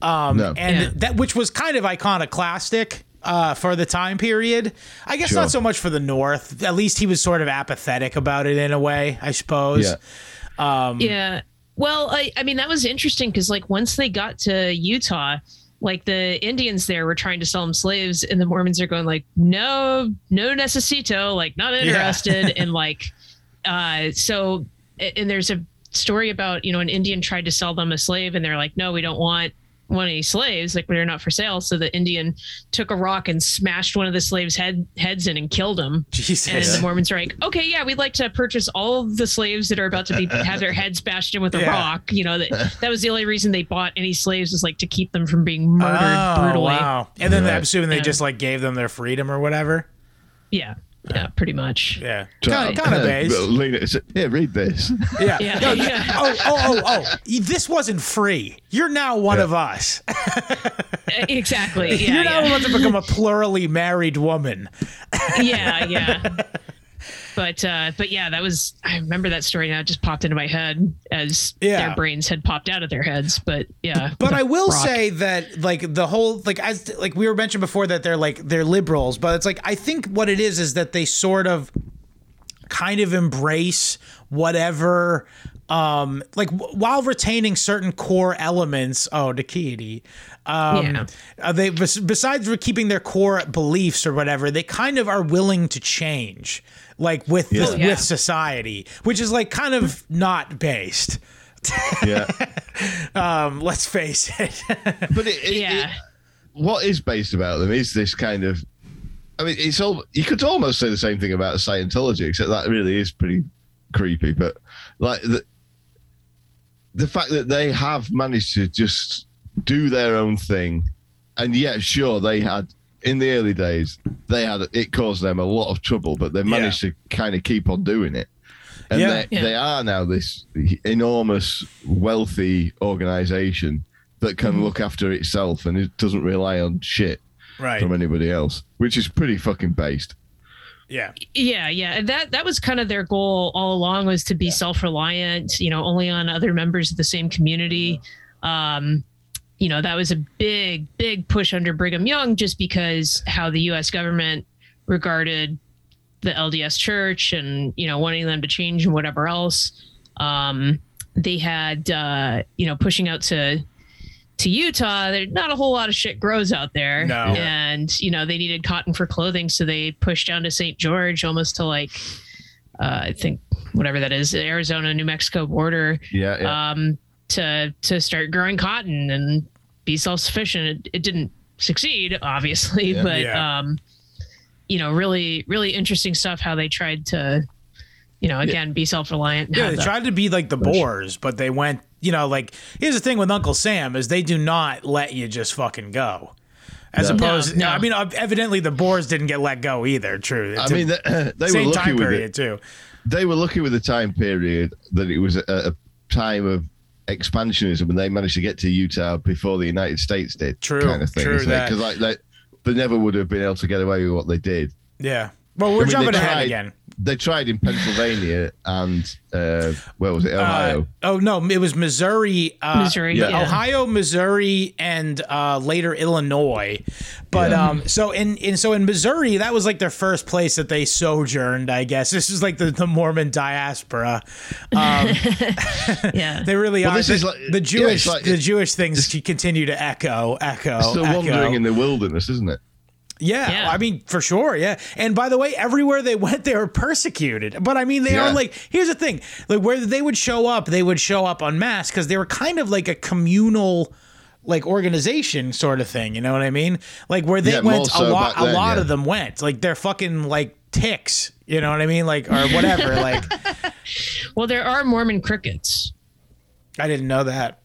That which was kind of iconoclastic for the time period. I guess not so much for the North. At least he was sort of apathetic about it in a way, I suppose. Yeah. Well, I mean, that was interesting because, like, once they got to Utah, like, the Indians there were trying to sell them slaves, and the Mormons are going, like, no necesito, like, not interested. And, like, so, and there's a story about, you know, an Indian tried to sell them a slave, and they're like, no, we don't want any slaves, like, they're not for sale. So the Indian took a rock and smashed one of the slaves' heads in and killed him. Jesus. And the Mormons are like, okay, yeah, we'd like to purchase all the slaves that are about to have their heads bashed in with a rock. You know, that was the only reason they bought any slaves, was like to keep them from being murdered brutally. Wow. And then I'm assuming they just like gave them their freedom or whatever. Yeah. Yeah, pretty much. Yeah. Kind of base. Yeah, read this. Yeah. Oh. This wasn't free. You're now one of us. Exactly. Yeah, you're now about to become a plurally married woman. Yeah. But yeah, that was, I remember that story now. It just popped into my head as their brains had popped out of their heads. But yeah. But I will say that like the whole, like, as like we were mentioned before, that they're like, they're liberals, but it's like, I think what it is that they sort of kind of embrace whatever, like while retaining certain core elements. Oh, Nikiti. They, besides keeping their core beliefs or whatever, they kind of are willing to change, like with society, which is like kind of not based. Yeah. Let's face it. But what is based about them is this kind of, I mean, it's all, you could almost say the same thing about Scientology, except that really is pretty creepy. But like the fact that they have managed to just do their own thing, and they had in the early days, it caused them a lot of trouble, but they managed to kind of keep on doing it. And they are now this enormous, wealthy organization that can look after itself, and it doesn't rely on shit from anybody else, which is pretty fucking based. And that was kind of their goal all along, was to be self-reliant, you know, only on other members of the same community. You know, that was a big, big push under Brigham Young, just because how the U.S. government regarded the LDS Church and, you know, wanting them to change and whatever else. They had, you know, pushing out to Utah, there not a whole lot of shit grows out there. No. And, you know, they needed cotton for clothing, so they pushed down to St. George, almost to like, I think whatever that is, Arizona, New Mexico border. To start growing cotton and be self-sufficient. It didn't succeed, obviously, but you know, really interesting stuff how they tried to, you know, again, be self-reliant. They tried to be like the Boers, but they went, you know, like, here's the thing with Uncle Sam is they do not let you just fucking go. As opposed, I mean, evidently the Boers didn't get let go either. True. I mean, they were lucky with it too. They were lucky with the time period that it was a time of expansionism, and they managed to get to Utah before the United States did. True, kind of thing, because like they never would have been able to get away with what they did. Yeah. Well, we're jumping ahead again. They tried in Pennsylvania and where was it? Ohio. Oh no, it was Missouri. Ohio, Missouri, and later Illinois. But so in Missouri, that was like their first place that they sojourned. I guess this is like the Mormon diaspora. They really are. This is like, the Jewish the Jewish things continue to echo. It's still wandering in the wilderness, isn't it? Yeah, I mean, for sure, and by the way, everywhere they went, they were persecuted. But I mean, they are like, here's the thing, like where they would show up en masse because they were kind of like a communal, like organization sort of thing. You know what I mean? Like where they went, a lot of them went. Like they're fucking like ticks. You know what I mean? Like or whatever. Like, well, there are Mormon crickets. I didn't know that.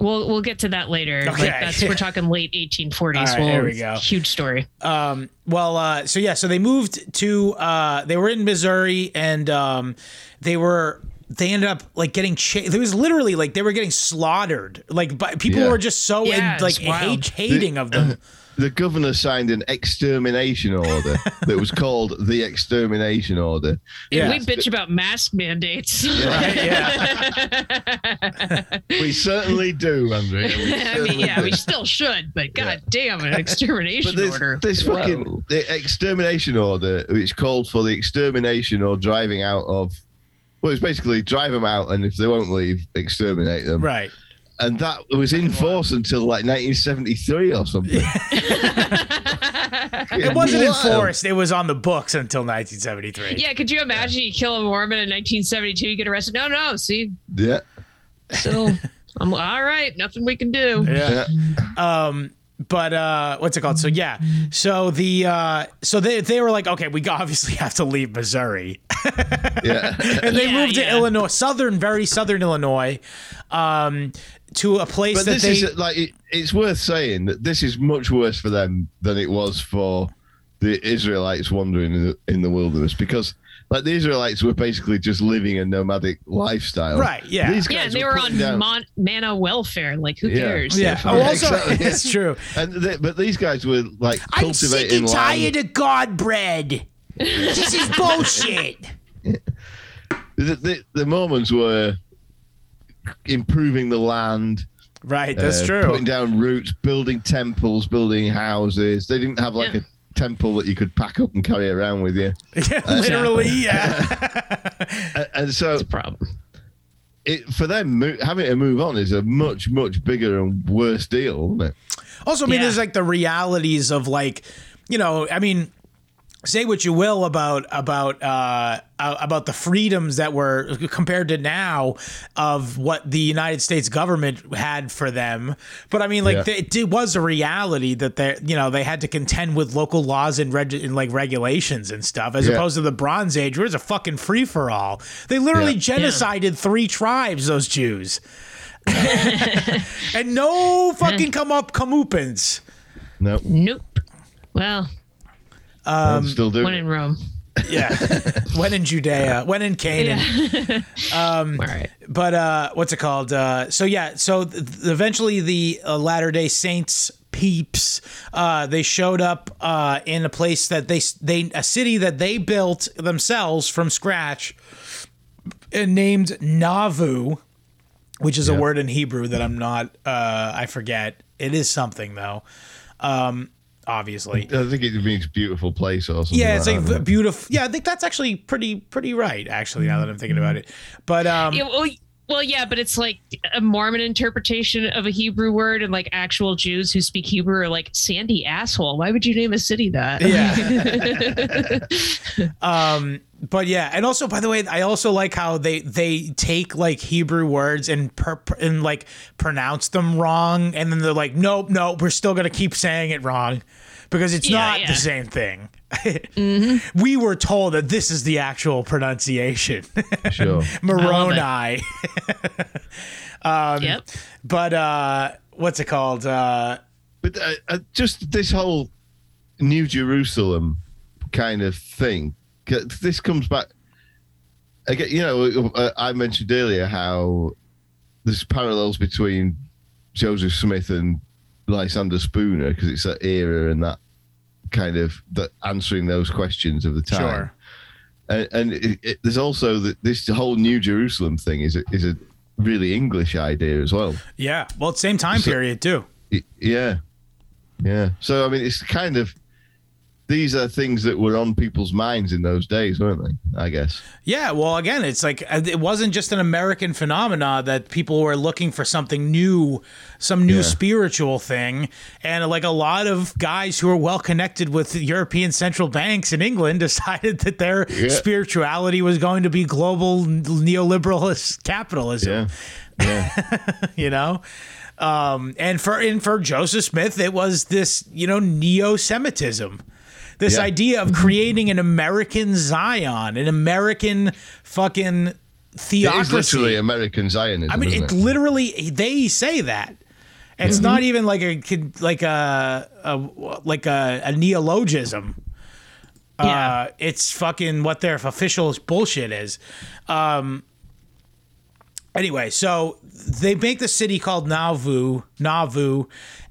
We'll get to that later. Okay. Like we're talking late 1840s. All right, there we go. Huge story. So they moved to they were in Missouri, and they ended up like getting chased. There was literally like they were getting slaughtered. Like by, people were just so hating of them. The governor signed an extermination order that was called the Extermination Order. Yeah, we bitch about mask mandates. We certainly do, Andrea. We still should, but goddamn, an extermination order. This fucking the extermination order, which called for the extermination or driving out of. Well, it's basically drive them out, and if they won't leave, exterminate them. Right. And that was in force until like 1973 or something. It wasn't enforced. It was on the books until 1973. Yeah, could you imagine you kill a Mormon in 1972, you get arrested? No, see? Yeah. So, I'm all right, nothing we can do. Yeah. But what's it called? So, yeah. So, they were like, okay, we obviously have to leave Missouri. And they moved to Illinois, very southern Illinois. To a place but that this is like it's worth saying that this is much worse for them than it was for the Israelites wandering in the wilderness, because like the Israelites were basically just living a nomadic lifestyle, right? Yeah, and they were on manna welfare. Like, who cares? Yeah, it's true. And but these guys were like cultivating. I'm sick and tired of God bread. This is bullshit. The Mormons were improving the land, right? That's true. Putting down roots, building temples, building houses. They didn't have like a temple that you could pack up and carry around with you. And so it's a problem. For them, having to move on is a much, much bigger and worse deal, isn't it? Also, I mean, there's like the realities of like, you know, I mean, say what you will about the freedoms that were compared to now of what the United States government had for them, but I mean, like it was a reality that they, you know, they had to contend with local laws and regulations and stuff, as opposed to the Bronze Age, where it's a fucking free for all. They literally genocided 3 tribes, those Jews, and no fucking comeuppance. Nope. Well. Still do. One in Rome. Yeah. When in Judea, when in Canaan. Yeah. All right. But what's it called? Eventually the Latter-day Saints peeps, they showed up in a place that a city that they built themselves from scratch and named Nauvoo, which is a word in Hebrew that I'm not, I forget. It is something though. Obviously, I think it means beautiful place or something. Yeah, it's like beautiful. Yeah, I think that's actually pretty right. Actually, now that I'm thinking about it, but but it's like a Mormon interpretation of a Hebrew word, and like actual Jews who speak Hebrew are like, sandy asshole. Why would you name a city that? Yeah. But yeah, and also, by the way, I also like how they take like Hebrew words and like pronounce them wrong, and then they're like, nope, we're still gonna keep saying it wrong because it's not the same thing. Mm-hmm. We were told that this is the actual pronunciation. Sure. Moroni. Yep. But what's it called? But just this whole New Jerusalem kind of thing. This comes back again. You know, I mentioned earlier how there's parallels between Joseph Smith and Lysander Spooner because it's that era and that kind of that answering those questions of the time. Sure. And there's also this whole New Jerusalem thing is a really English idea as well. Yeah. Well, same time period too. Yeah. Yeah. So I mean, it's kind of. These are things that were on people's minds in those days, weren't they? I guess. Yeah. Well, again, it's like it wasn't just an American phenomena that people were looking for something new, some new spiritual thing. And like a lot of guys who are well connected with European central banks in England decided that their spirituality was going to be global neoliberalist capitalism. Yeah. You know? And for Joseph Smith, it was this, you know, neo-Semitism. This idea of creating an American Zion, an American fucking theocracy. It is literally American Zionism. I mean, isn't it literally, they say that. It's not even like a neologism. Yeah. It's fucking what their official bullshit is. Anyway, so they make the city called Nauvoo,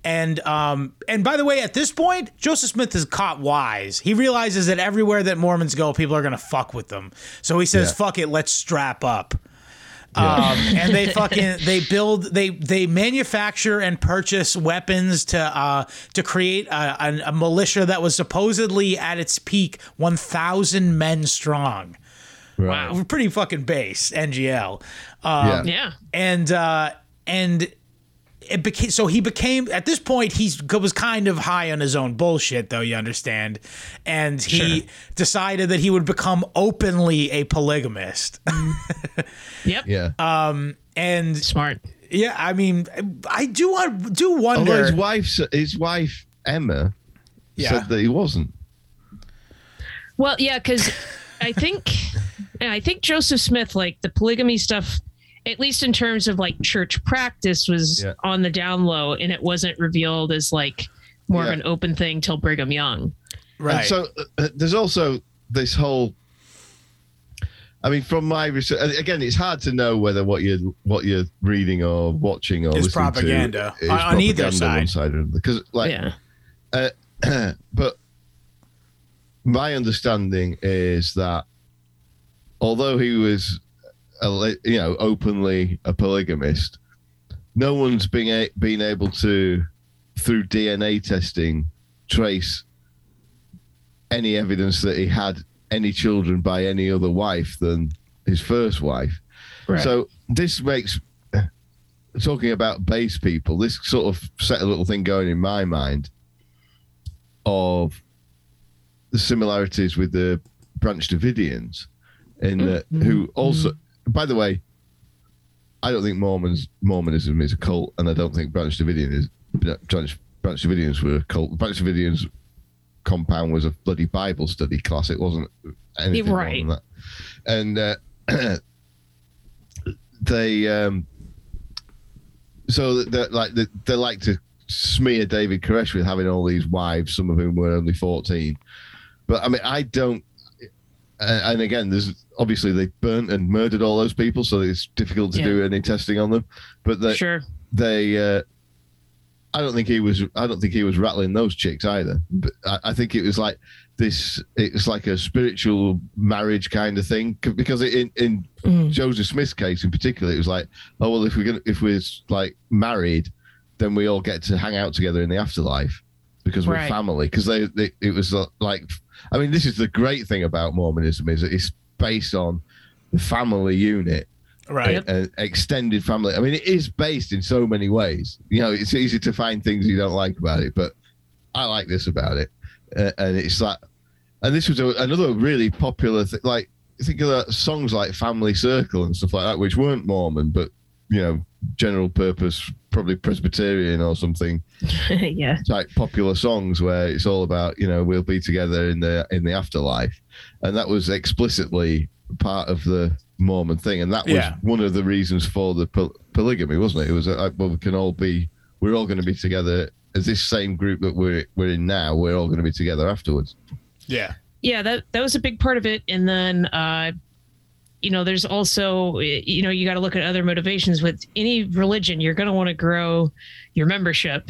and by the way, at this point, Joseph Smith is caught wise. He realizes that everywhere that Mormons go, people are going to fuck with them. So he says, "Fuck it, let's strap up." Yeah. And they manufacture and purchase weapons to create a militia that was supposedly at its peak 1,000 men strong. Right. Wow, pretty fucking base NGL. And it became so he became at this point he was kind of high on his own bullshit though, you understand, and he decided that he would become openly a polygamist. Yep. Yeah. And smart. Yeah, I mean, I do wonder. Although his wife Emma said that he wasn't. Well, yeah, because. I think Joseph Smith, like the polygamy stuff, at least in terms of like church practice, was on the down low, and it wasn't revealed as like more of an open thing till Brigham Young. Right. And so there's also this whole. I mean, from my research, again, it's hard to know whether what you're reading or watching or listening propaganda to is propaganda on either side, because but. My understanding is that although he was, openly a polygamist, no one's been able to, through DNA testing, trace any evidence that he had any children by any other wife than his first wife. Right. So this makes, talking about base people, this sort of set a little thing going in my mind of... the similarities with the Branch Davidians, and who also, by the way, I don't think Mormonism is a cult, and I don't think Branch Davidians were a cult. Branch Davidians compound was a bloody Bible study class. It wasn't anything more than that. And they, so that like they like to smear David Koresh with having all these wives, some of whom were only 14. But I mean, I don't. And again, there's obviously they burnt and murdered all those people, so it's difficult to do any testing on them. But they, I don't think he was. I don't think he was rattling those chicks either. But I think it was like this. It's like a spiritual marriage kind of thing, because in Joseph Smith's case in particular, it was like, oh well, if we're like married, then we all get to hang out together in the afterlife because we're family. Because it was like, I mean, this is the great thing about Mormonism, is it's based on the family unit. Right, extended family. I mean, it is based in so many ways. You know, it's easy to find things you don't like about it, but I like this about it. And it's like, and this was another really popular thing. Like, think of that, songs like "Family Circle" and stuff like that, which weren't Mormon, but you know, general purpose, probably Presbyterian or something. Yeah, it's like popular songs where it's all about, you know, we'll be together in the afterlife, and that was explicitly part of the Mormon thing, and that was one of the reasons for the polygamy, wasn't it? It was like, well, we're all going to be together as this same group that we're in now. We're all going to be together afterwards. Yeah. That was a big part of it, and then there's also you got to look at other motivations with any religion. You're going to want to grow your membership,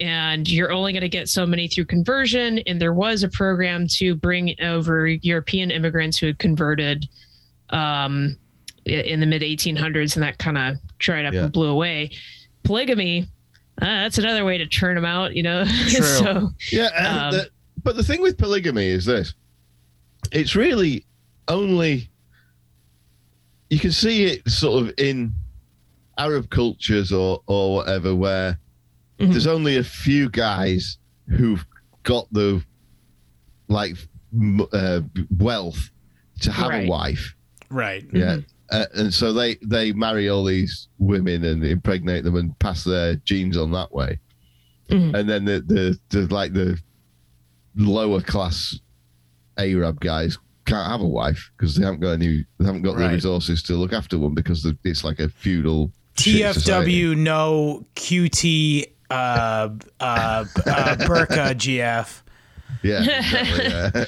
and you're only going to get so many through conversion. And there was a program to bring over European immigrants who had converted in the mid 1800s, and that kind of dried up and blew away. Polygamy, that's another way to churn them out, you know. So, but the thing with polygamy is this: it's really only, you can see it sort of in Arab cultures or whatever, where there's only a few guys who've got the wealth to have a wife. Right. Yeah. And so they marry all these women and impregnate them and pass their genes on that way. And then the lower class Arab guys can't have a wife because they haven't got the resources to look after one, because it's like a feudal TFW, no QT burqa GF. Yeah. Exactly, yeah.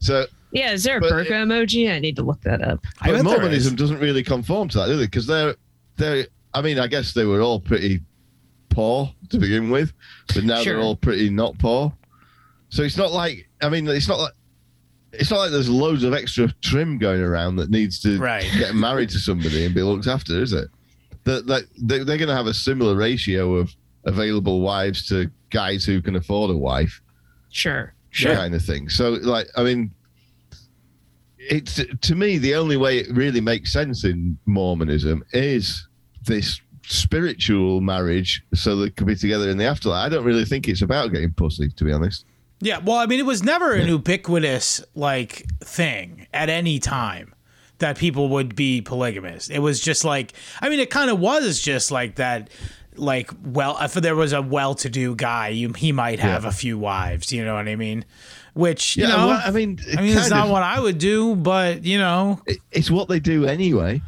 So. Yeah, is there a burqa emoji? I need to look that up. But Mormonism doesn't really conform to that, do they? Because I mean, I guess they were all pretty poor to begin with, but now they're all pretty not poor. So it's not like, it's not like there's loads of extra trim going around that needs to get married to somebody and be looked after, is it? They're going to have a similar ratio of available wives to guys who can afford a wife. Sure. Kind of thing. So, like, I mean, it's, to me, the only way it really makes sense in Mormonism is this spiritual marriage, so they could be together in the afterlife. I don't really think it's about getting pussy, to be honest. Yeah, well, I mean, it was never an ubiquitous thing at any time that people would be polygamous. It was just it kind of was just that. If there was a well-to-do guy, he might have a few wives. You know what I mean? Which, it's not what I would do, but, you know. It's what they do anyway.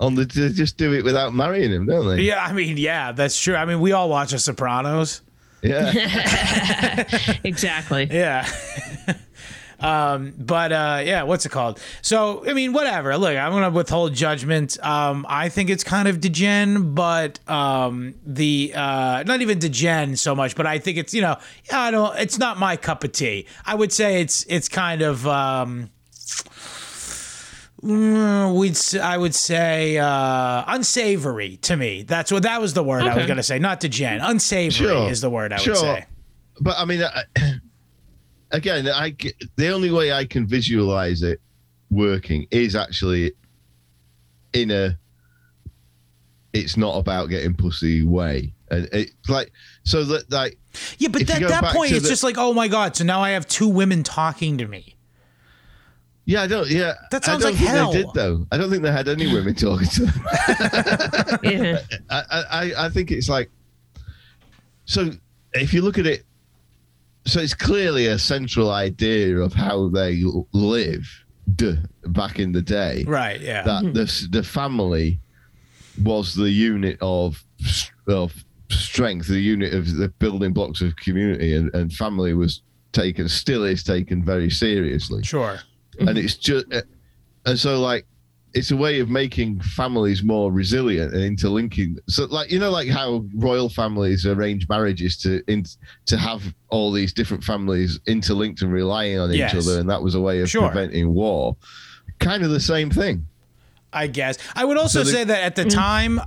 They just do it without marrying him, don't they? Yeah, I mean, yeah, that's true. I mean, we all watch The Sopranos. Yeah. Exactly. Yeah. What's it called? So, I mean, whatever. Look, I'm going to withhold judgment. I think it's kind of degen, but not even degen so much, but I think it's, it's not my cup of tea. I would say it's kind of, I would say unsavory to me. That's what, that was the word I was going to say. Not degen. Unsavory is the word I would say. But I mean, again, the only way I can visualize it working is actually in a it's not about getting pussy way. And it's like, so that, like, yeah, but at that point, it's just like, oh my God, so now I have two women talking to me. Yeah, I don't. Yeah, that sounds like hell. They did, though. I don't think they had any women talking to them. Yeah. I think it's like, so if you look at it. So it's clearly a central idea of how they lived back in the day. Right, yeah. That the family was the unit of strength, the unit of the building blocks of community, and family was taken, still is taken very seriously. Sure. Mm-hmm. And it's just, and so like, it's a way of making families more resilient and interlinking. So like, you know, like how royal families arrange marriages to have all these different families interlinked and relying on each other. And that was a way of preventing war. Kind of the same thing. I guess I would also say that at the time,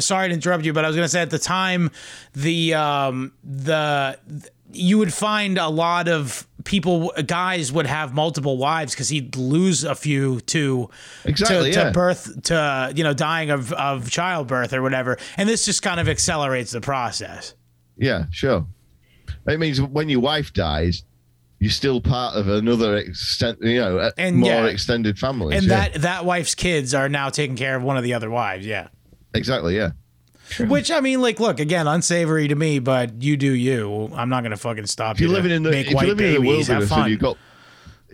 sorry to interrupt you, but I was going to say at the time, you would find a lot of people, guys would have multiple wives because he'd lose a few to birth, to, you know, dying of childbirth or whatever. And this just kind of accelerates the process. Yeah, sure. It means when your wife dies, you're still part of another extent, you know, and more extended families. And that wife's kids are now taking care of one of the other wives. Yeah, exactly. Yeah. True. Which, I mean, like, look, again, unsavory to me, but you do you. I'm not going to fucking stop you. If you're living in the wilderness, have fun.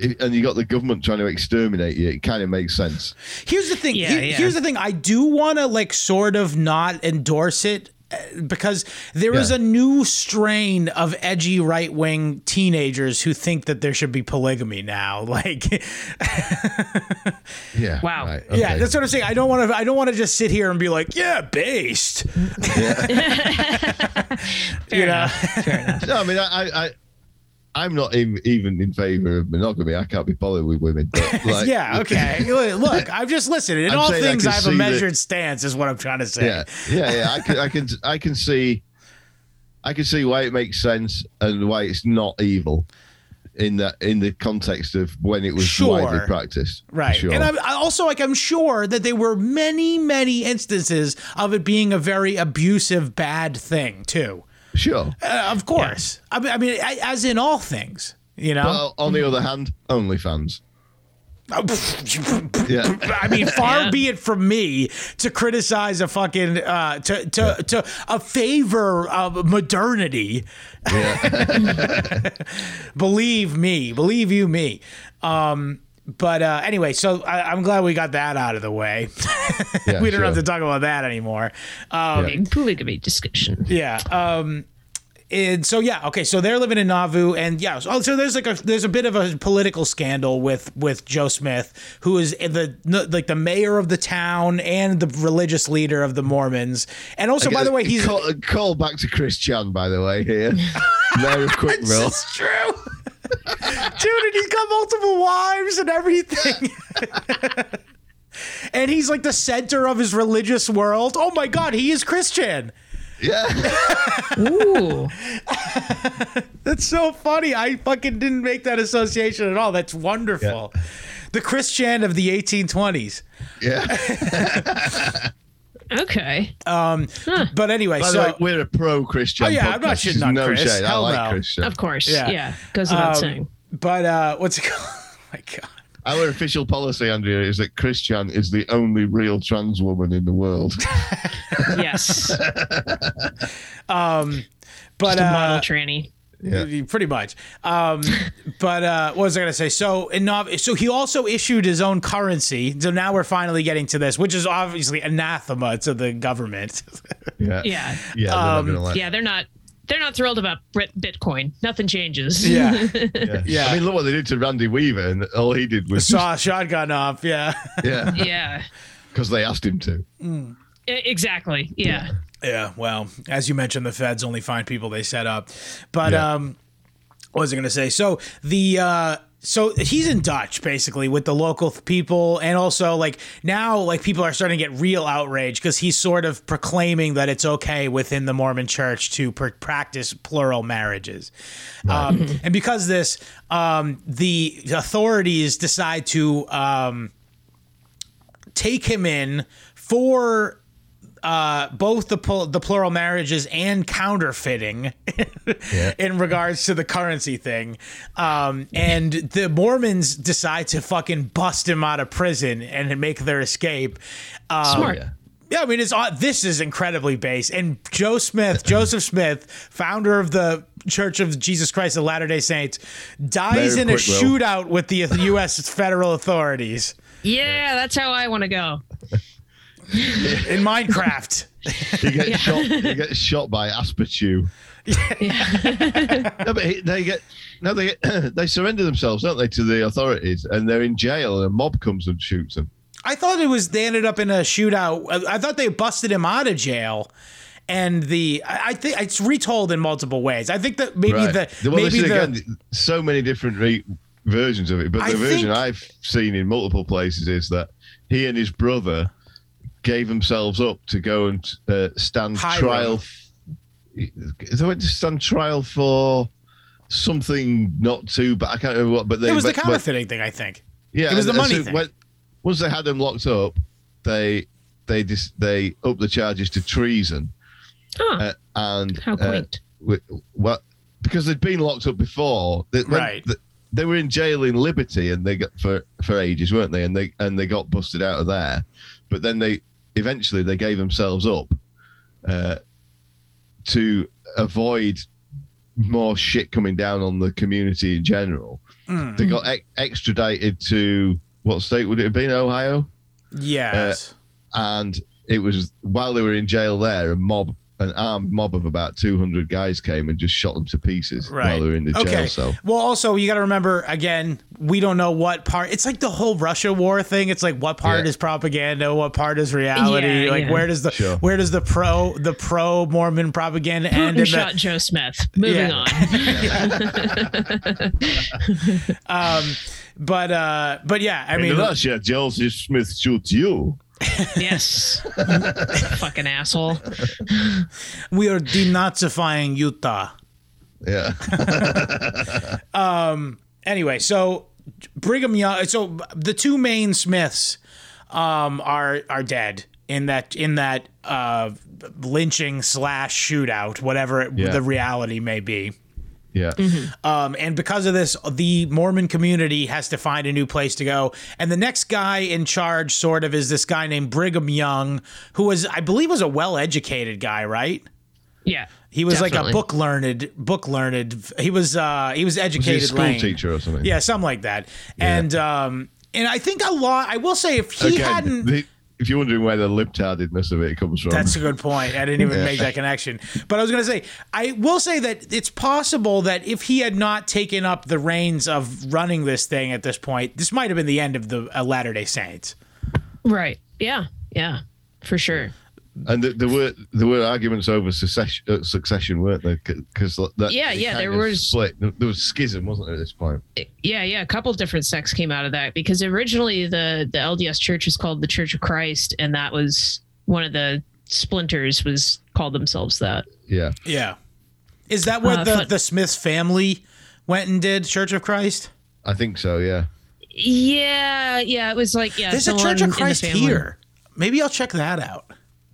And you got the government trying to exterminate you, it kind of makes sense. Here's the thing. Here's the thing. I do want to, like, sort of not endorse it, because there is a new strain of edgy right-wing teenagers who think that there should be polygamy now. Like, yeah, wow, right, okay. Yeah, that's what I'm saying. I don't want to just sit here and be like, yeah, based. Yeah. Fair enough. No, I mean, I'm not even in favor of monogamy. I can't be bothered with women. But like, yeah, okay. Look, I've just listened. In all things, I have a measured stance, is what I'm trying to say. Yeah. I can see why it makes sense and why it's not evil in the context of when it was widely practiced. Right. Sure. And I'm sure that there were many, many instances of it being a very abusive, bad thing too. Sure. Of course. Yeah. I mean, as in all things, you know. Well, on the other hand, OnlyFans. Yeah. I mean, far be it from me to criticize a fucking to a favor of modernity. Yeah. Believe you me. But anyway, so I'm glad we got that out of the way. Yeah, we don't have to talk about that anymore. Polygamy discussion. Yeah. So they're living in Nauvoo, and so there's a bit of a political scandal with Joe Smith, who is the mayor of the town and the religious leader of the Mormons, and also by the way he's call back to Chris Chan, by the way, here. Mayor of Quick Mill. It's true. Dude, and he's got multiple wives and everything. And he's like the center of his religious world. Oh my God, he is Christian. Yeah. Ooh. That's so funny. I fucking didn't make that association at all. That's wonderful. Yeah. The Christian of the 1820s. Yeah. Okay. But anyway, by the way, we're a pro-Christian. Oh yeah, podcast. I'm not shitting on Chris. Shade. Hell, I like Christian. Of course. Yeah. Goes without saying. But what's it called? Oh my God. Our official policy, Andrea, is that Christian is the only real trans woman in the world. Yes. But just a model tranny. Yeah. Pretty much. But what was I going to say? So he also issued his own currency. So now we're finally getting to this, which is obviously anathema to the government. They're not thrilled about Bitcoin. Nothing changes. Yeah. I mean, look what they did to Randy Weaver, and all he did was saw a shotgun off. Yeah. Because they asked him to. Mm. Exactly. Yeah. Yeah, well, as you mentioned, the feds only find people they set up. But what was I going to say? So so he's in Dutch, basically, with the local people. And also, like, now, like, people are starting to get real outrage because he's sort of proclaiming that it's okay within the Mormon church to practice plural marriages. Right. And because this, the authorities decide to take him in for... both the plural marriages and counterfeiting in regards to the currency thing. And the Mormons decide to fucking bust him out of prison and make their escape. Smart. Yeah, I mean, this is incredibly base. And Joseph Smith, founder of the Church of Jesus Christ of Latter-day Saints, dies in a shootout with the U.S. federal authorities. Yeah, that's how I want to go. In Minecraft. He gets shot. He gets shot by Aspachu. No, but they surrender themselves, don't they, to the authorities, and they're in jail. And a mob comes and shoots them. I thought it was they ended up in a shootout. I thought they busted him out of jail. And I think it's retold in multiple ways. I think that maybe so many different versions of it, but the version I've seen in multiple places is that he and his brother gave themselves up to go and stand trial. They went to stand trial for something not too, but I can't remember what. But it was the counterfeiting thing, I think. Yeah, it was the money thing. Once they had them locked up, they upped the charges to treason. And how quaint. Because they'd been locked up before. They were in jail in Liberty, and they got for ages, weren't they? And they got busted out of there, but then they eventually gave themselves up to avoid more shit coming down on the community in general. Mm. They got extradited to what state would it have been? Ohio. Yes. And it was while they were in jail there, an armed mob of about 200 guys came and just shot them to pieces while they were in the jail cell. Well, also, you got to remember, again, we don't know what part. It's like the whole Russia war thing. It's like what part is propaganda, what part is reality. Where does the pro Mormon propaganda Putin end? Shot Joe Smith. Moving on. In Russia, Joseph Smith shoots you. Yes. Fucking asshole. We are denazifying Utah. Yeah. Anyway, so Brigham Young. So the two main Smiths are dead in that lynching / shootout, whatever the reality may be. Yeah. Mm-hmm. And because of this, the Mormon community has to find a new place to go. And the next guy in charge sort of is this guy named Brigham Young, who was, I believe, was a well-educated guy, right? Yeah. He was like a book learned. He was educated. Was he a school teacher or something? Yeah, something like that. Yeah. And I think a lot, I will say, if he hadn't... If you're wondering where the lip-tardedness of it comes from. That's a good point. I didn't even make that connection. But I was going to say, I will say that it's possible that if he had not taken up the reins of running this thing at this point, this might have been the end of the Latter-day Saints. Right. Yeah. Yeah. For sure. And there were arguments over succession, weren't there? Because there was split. There was schism, wasn't there, at this point? A couple different sects came out of that, because originally the LDS Church was called the Church of Christ, and that was one of the splinters was called themselves that. Yeah, yeah. Is that what the Smith family went and did, Church of Christ? I think so. Yeah. Yeah, yeah. It was like there's a Church of Christ here. Maybe I'll check that out.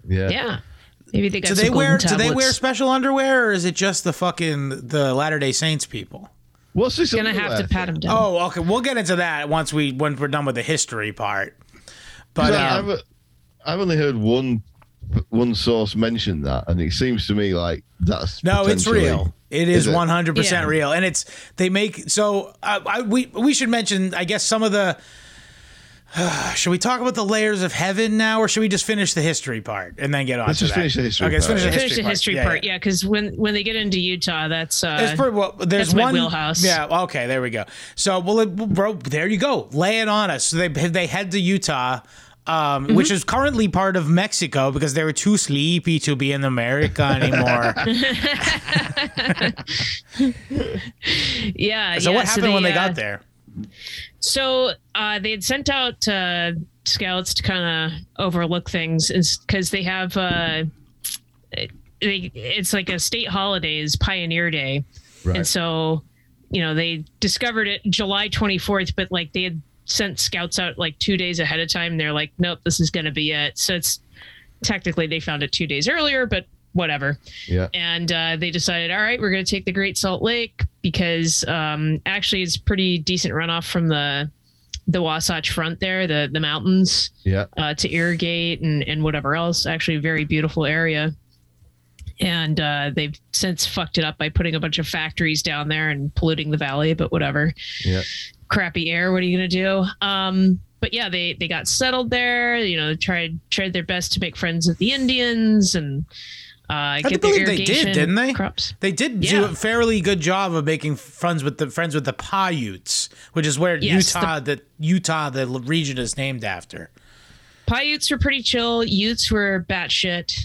Yeah. Yeah. Maybe they got some golden tablets. Do they wear special underwear, or is it just the fucking Latter-day Saints people? What's this? Gonna have to pat him down. Oh, okay. We'll get into that when we're done with the history part. But I've only heard one source mention that, and it seems to me like that's no. It's real. It is 100% real, and it's they make so. We should mention, I guess, some of the. Should we talk about the layers of heaven now, or should we just finish the history part and then get on? Let's finish the history part. Yeah, because when they get into Utah, that's there's one wheelhouse. Yeah, okay, there we go. So, bro, there you go. Lay it on us. So they head to Utah, which is currently part of Mexico because they were too sleepy to be in America anymore. yeah. So what happened when they got there? So they had sent out scouts to kind of overlook things because they have it's like a state holiday is Pioneer Day. Right. And so, they discovered it July 24th, but like they had sent scouts out like 2 days ahead of time. And they're like, nope, this is going to be it. So it's technically they found it 2 days earlier, but whatever. Yeah. And they decided, all right, we're going to take the Great Salt Lake because actually it's pretty decent runoff from the Wasatch Front there, the mountains to irrigate and whatever else. Actually a very beautiful area. And they've since fucked it up by putting a bunch of factories down there and polluting the valley, but whatever. Yeah. Crappy air. What are you going to do? But yeah, they got settled there, you know, tried their best to make friends with the Indians and get their irrigation crops. They did do a fairly good job of making friends with the Paiutes, which is where Utah, the region is named after. Paiutes were pretty chill. Utes were batshit.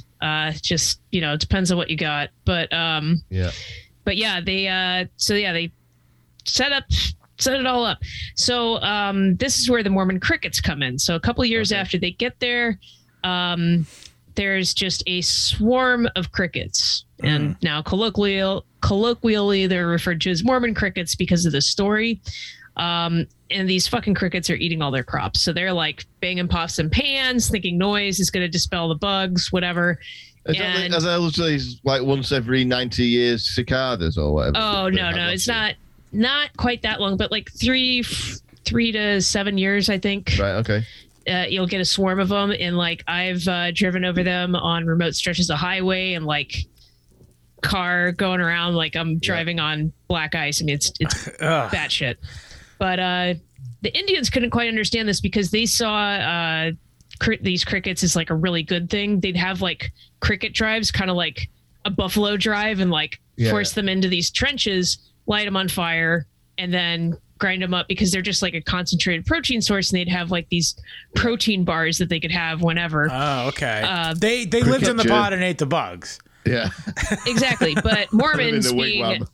Just, you know, it depends on what you got. But they set it all up. So this is where the Mormon crickets come in. So a couple of years after they get there, there's just a swarm of crickets. And now colloquially, they're referred to as Mormon crickets because of the story. And these fucking crickets are eating all their crops. So they're like banging pots and pans, thinking noise is going to dispel the bugs, whatever. As I was saying, like once every 90 years, cicadas or whatever. Oh, no, it's not quite that long, but like three to 7 years, I think. Right. Okay. You'll get a swarm of them. And like, I've driven over them on remote stretches of highway and like car going around, like I'm driving on black ice. I mean, it's batshit. But the Indians couldn't quite understand this because they saw these crickets as like a really good thing. They'd have like cricket drives, kind of like a buffalo drive, and like force them into these trenches, light them on fire, and then grind them up because they're just like a concentrated protein source, and they'd have like these protein bars that they could have whenever. Oh, okay. They lived in the pot and ate the bugs. Yeah. Exactly. But Mormons they live in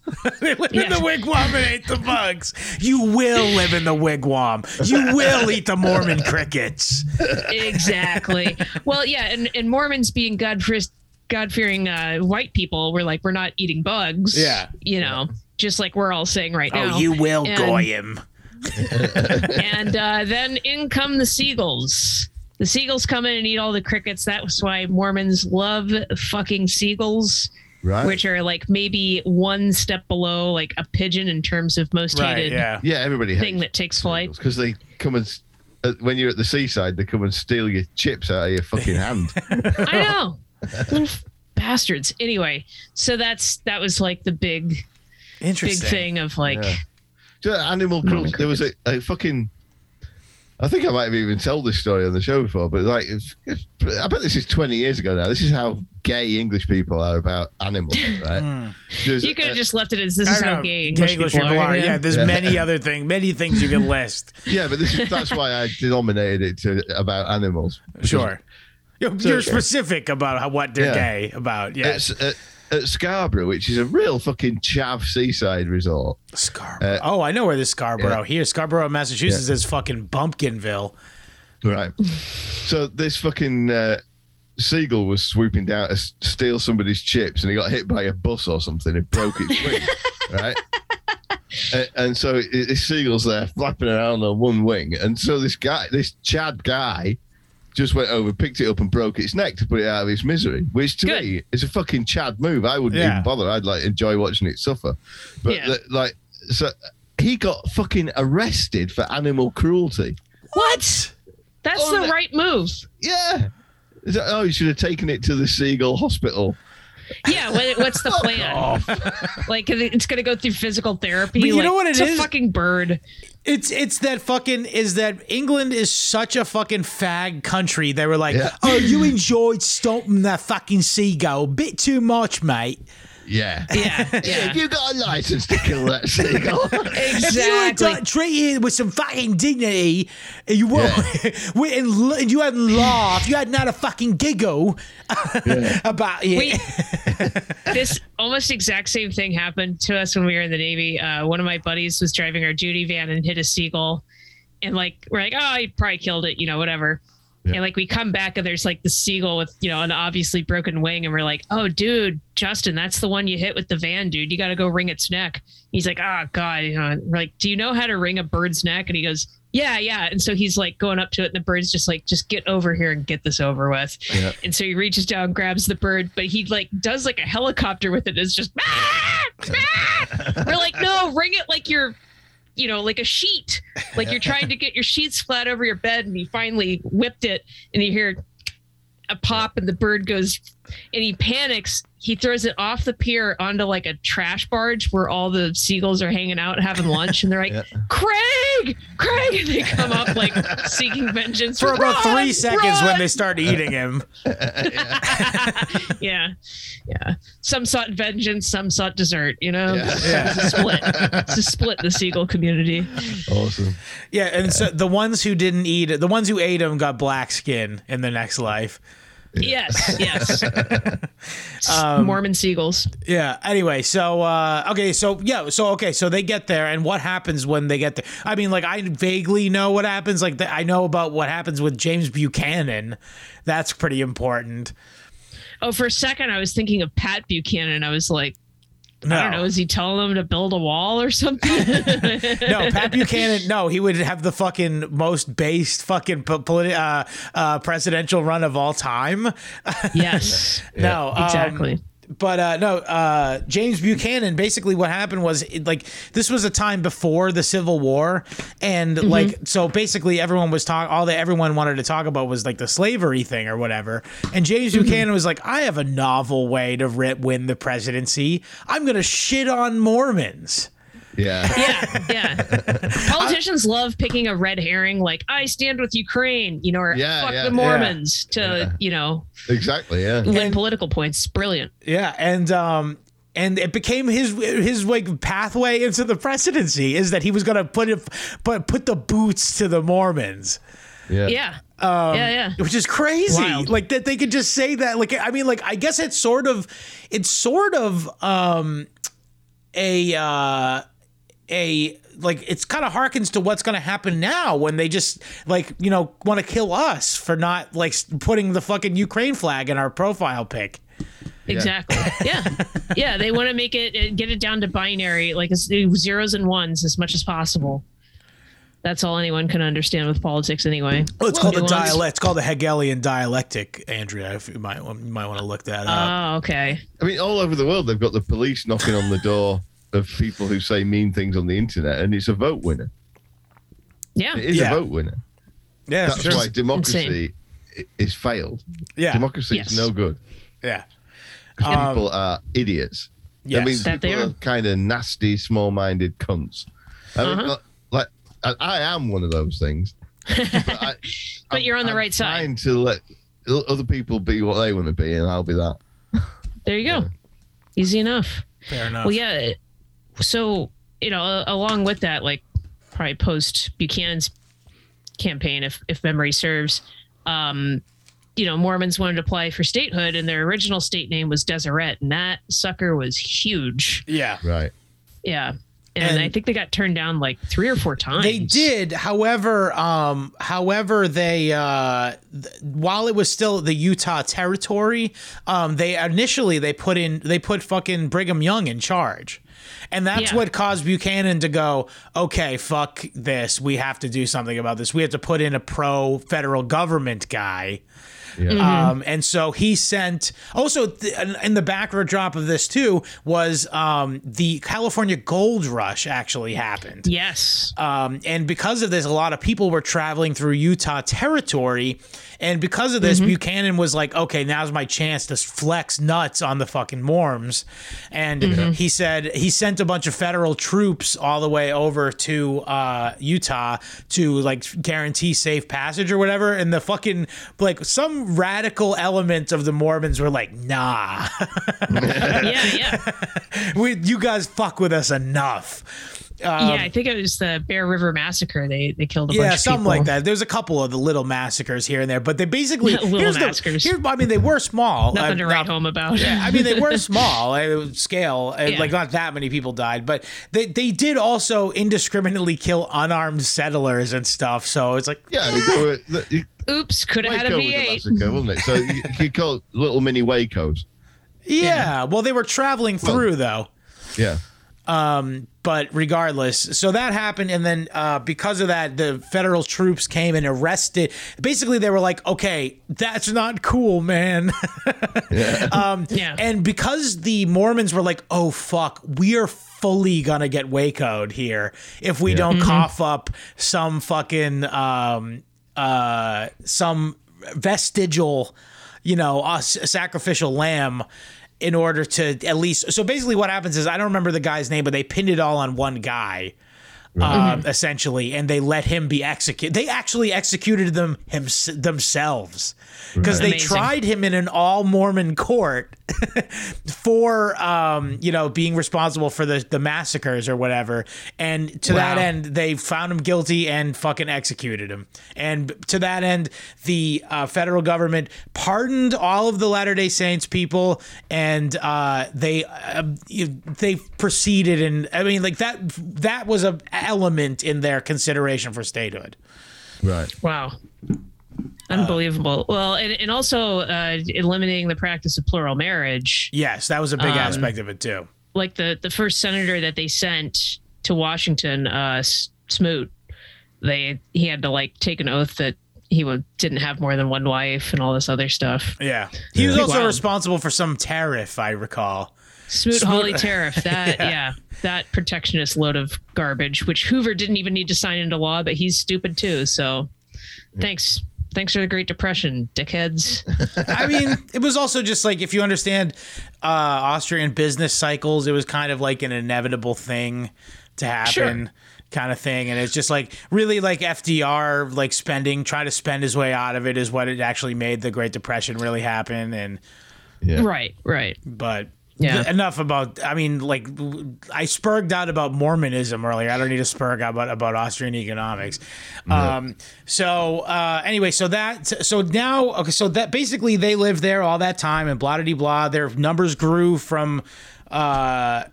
the wigwam and ate the bugs. You will live in the wigwam. You will eat the Mormon crickets. Exactly. Well, yeah, and Mormons being God-fearing white people were like, we're not eating bugs. Yeah. You know, just like we're all saying right now. Oh, you will, Goyim. And then in come the seagulls. The seagulls come in and eat all the crickets. That's why Mormons love fucking seagulls, which are like maybe one step below like a pigeon in terms of most hated everybody thing that takes flight. Because they come and, when you're at the seaside, they come and steal your chips out of your fucking hand. I know. Little bastards. Anyway, so that was like the big thing of like... Yeah. Just animal cruelty. There was a fucking... I think I might have even told this story on the show before, but like, I bet this is 20 years ago now. This is how gay English people are about animals, right? You could have just left it as this is how gay English people are. Yeah, there's many things you can list. Yeah, but that's why I denominated it to about animals. Sure. You're specific about what they're gay about, yes. At Scarborough, which is a real fucking chav seaside resort. Scarborough. I know where this Scarborough here. Scarborough, Massachusetts is fucking Bumpkinville. Right. So this fucking seagull was swooping down to steal somebody's chips, and he got hit by a bus or something and broke its wing. Right. And so this seagull's there flapping around on one wing, and so this Chad guy. Just went over, picked it up, and broke its neck to put it out of its misery, which to me is a fucking Chad move. I wouldn't even bother. I'd like enjoy watching it suffer. But so he got fucking arrested for animal cruelty. What? That's the right move. Yeah. Oh, you should have taken it to the seagull hospital. Yeah, what's the plan? Like, it's going to go through physical therapy. But you know what it is? It's a fucking bird. It's that fucking, is that England is such a fucking fag country. They were like, you enjoyed stomping that fucking seagull. Bit too much, mate. Yeah. If you got a license to kill that seagull, exactly. If you were treated with some fucking dignity, you hadn't laughed, you hadn't had a fucking giggle about it. This almost exact same thing happened to us when we were in the Navy. One of my buddies was driving our duty van and hit a seagull, and like we're like, oh, he probably killed it, you know, whatever. Yeah. And like we come back and there's like the seagull with, you know, an obviously broken wing, and we're like, oh dude, Justin, that's the one you hit with the van, dude. You got to go wring its neck. He's like, oh god, you know. We're like, do you know how to wring a bird's neck? And he goes, yeah. And so he's like going up to it, and the bird's just like, just get over here and get this over with. Yeah. And so he reaches down, grabs the bird, but he like does like a helicopter with it. And it's just we're like, no, wring it like you're, you know, like a sheet, like you're trying to get your sheets flat over your bed. And he finally whipped it, and you hear a pop, and the bird goes, and he panics, He throws it off the pier onto like a trash barge where all the seagulls are hanging out having lunch. And they're like, Craig, Craig. And they come up like seeking vengeance. For about 3 seconds when they start eating him. Yeah. Some sought vengeance, some sought dessert, you know? Yeah. It's a split. It's a split in the seagull community. Awesome. Yeah. And so the ones who didn't eat it, the ones who ate him got black skin in the next life. Yes. Mormon seagulls. Yeah. Anyway, so okay, so yeah, so okay, so they get there, and what happens when they get there? I mean, like I vaguely know what happens. Like I know about what happens with James Buchanan. That's pretty important. Oh, for a second, I was thinking of Pat Buchanan. I was like, no. I don't know. Is he telling them to build a wall or something? No, Pat Buchanan. No, he would have the fucking most based fucking presidential run of all time. Yes. No, exactly. But no, James Buchanan, basically what happened was like this was a time before the Civil War. And like so basically everyone was talking. All that everyone wanted to talk about was like the slavery thing or whatever. And James Buchanan was like, I have a novel way to win the presidency. I'm going to shit on Mormons. Yeah. Politicians love picking a red herring, like I stand with Ukraine, you know, or fuck the Mormons to, you know, exactly, win political points. Brilliant. Yeah, and it became his like pathway into the presidency is that he was going to put the boots to the Mormons. Which is crazy. Wild. Like that they could just say that. Like I mean, like I guess it's kind of harkens to what's going to happen now when they just like, you know, want to kill us for not like putting the fucking Ukraine flag in our profile pic. Exactly. Yeah. They want to make it, get it down to binary, like zeros and ones as much as possible. That's all anyone can understand with politics anyway. Well, it's called the dialect. It's called the Hegelian dialectic, Andrea, if you might want to look that up. Oh, okay. I mean, all over the world, they've got the police knocking on the door of people who say mean things on the internet, and it's a vote winner. Yeah. It is a vote winner. Yeah, that's why democracy is failed. Yeah. Democracy is no good. Yeah. People are idiots. Yes. I mean, people are kind of nasty, small-minded cunts. I mean, I am one of those things. But you're on the right side. I'm trying to let other people be what they want to be, and I'll be that. There you go. Yeah. Easy enough. Fair enough. Well, yeah. So, you know, along with that, like probably post Buchanan's campaign, if memory serves, you know, Mormons wanted to apply for statehood, and their original state name was Deseret, and that sucker was huge. Yeah. Right. Yeah. And I think they got turned down like 3 or 4 times. They did. However, they while it was still the Utah territory, they put fucking Brigham Young in charge. And that's what caused Buchanan to go, okay, fuck this. We have to do something about this. We have to put in a pro-federal government guy. Yeah. And so he sent also in the backdrop of this, too, was the California gold rush actually happened. Yes. And because of this, a lot of people were traveling through Utah territory. And because of this, Buchanan was like, OK, now's my chance to flex nuts on the fucking Morms. And he said he sent a bunch of federal troops all the way over to Utah to like guarantee safe passage or whatever. And the fucking like some radical element of the Mormons were like, nah, you guys fuck with us enough. Yeah, I think it was the Bear River Massacre. They killed a bunch of people. Yeah, something like that. There's a couple of the little massacres here and there, but they basically I mean, they were small. Nothing to write home about. Yeah, I mean, they were small scale. Yeah. Like not that many people died, but they did also indiscriminately kill unarmed settlers and stuff. So it's like, oops, could have had a V8. Massacre, wasn't it? So you could call it little mini Wacos. Yeah, well, they were traveling through though. Yeah. But regardless, so that happened. And then because of that, the federal troops came and arrested. Basically, they were like, OK, that's not cool, man. And because the Mormons were like, oh, fuck, we are fully going to get Waco'd here if we don't cough up some fucking some vestigial, you know, sacrificial lamb. in order to at least, so basically what happens is, I don't remember the guy's name, but they pinned it all on one guy, essentially, and they let him be executed. They actually executed themselves because they tried him in an all Mormon court for, you know, being responsible for the massacres or whatever. And to that end, they found him guilty and fucking executed him. And to that end, the federal government pardoned all of the Latter-day Saints people, and they proceeded. And I mean, like that was a element in their consideration for statehood. Right. Wow. Unbelievable. Well, and also eliminating the practice of plural marriage. Yes, that was a big aspect of it too. Like the first senator that they sent to Washington, Smoot, he had to like take an oath that he didn't have more than one wife and all this other stuff. Yeah. He was also responsible for some tariff, I recall. Smoot-Hawley tariff, that that protectionist load of garbage, which Hoover didn't even need to sign into law, but he's stupid too. So, thanks for the Great Depression, dickheads. I mean, it was also just like, if you understand Austrian business cycles, it was kind of like an inevitable thing to happen. Sure. Kind of thing. And it's just like really like FDR, like trying to spend his way out of it is what it actually made the Great Depression really happen. And right, but. Yeah. Enough about, I mean, like, I spurged out about Mormonism earlier. I don't need to spurg out about Austrian economics. So basically they lived there all that time and blah, de blah. Their numbers grew from there.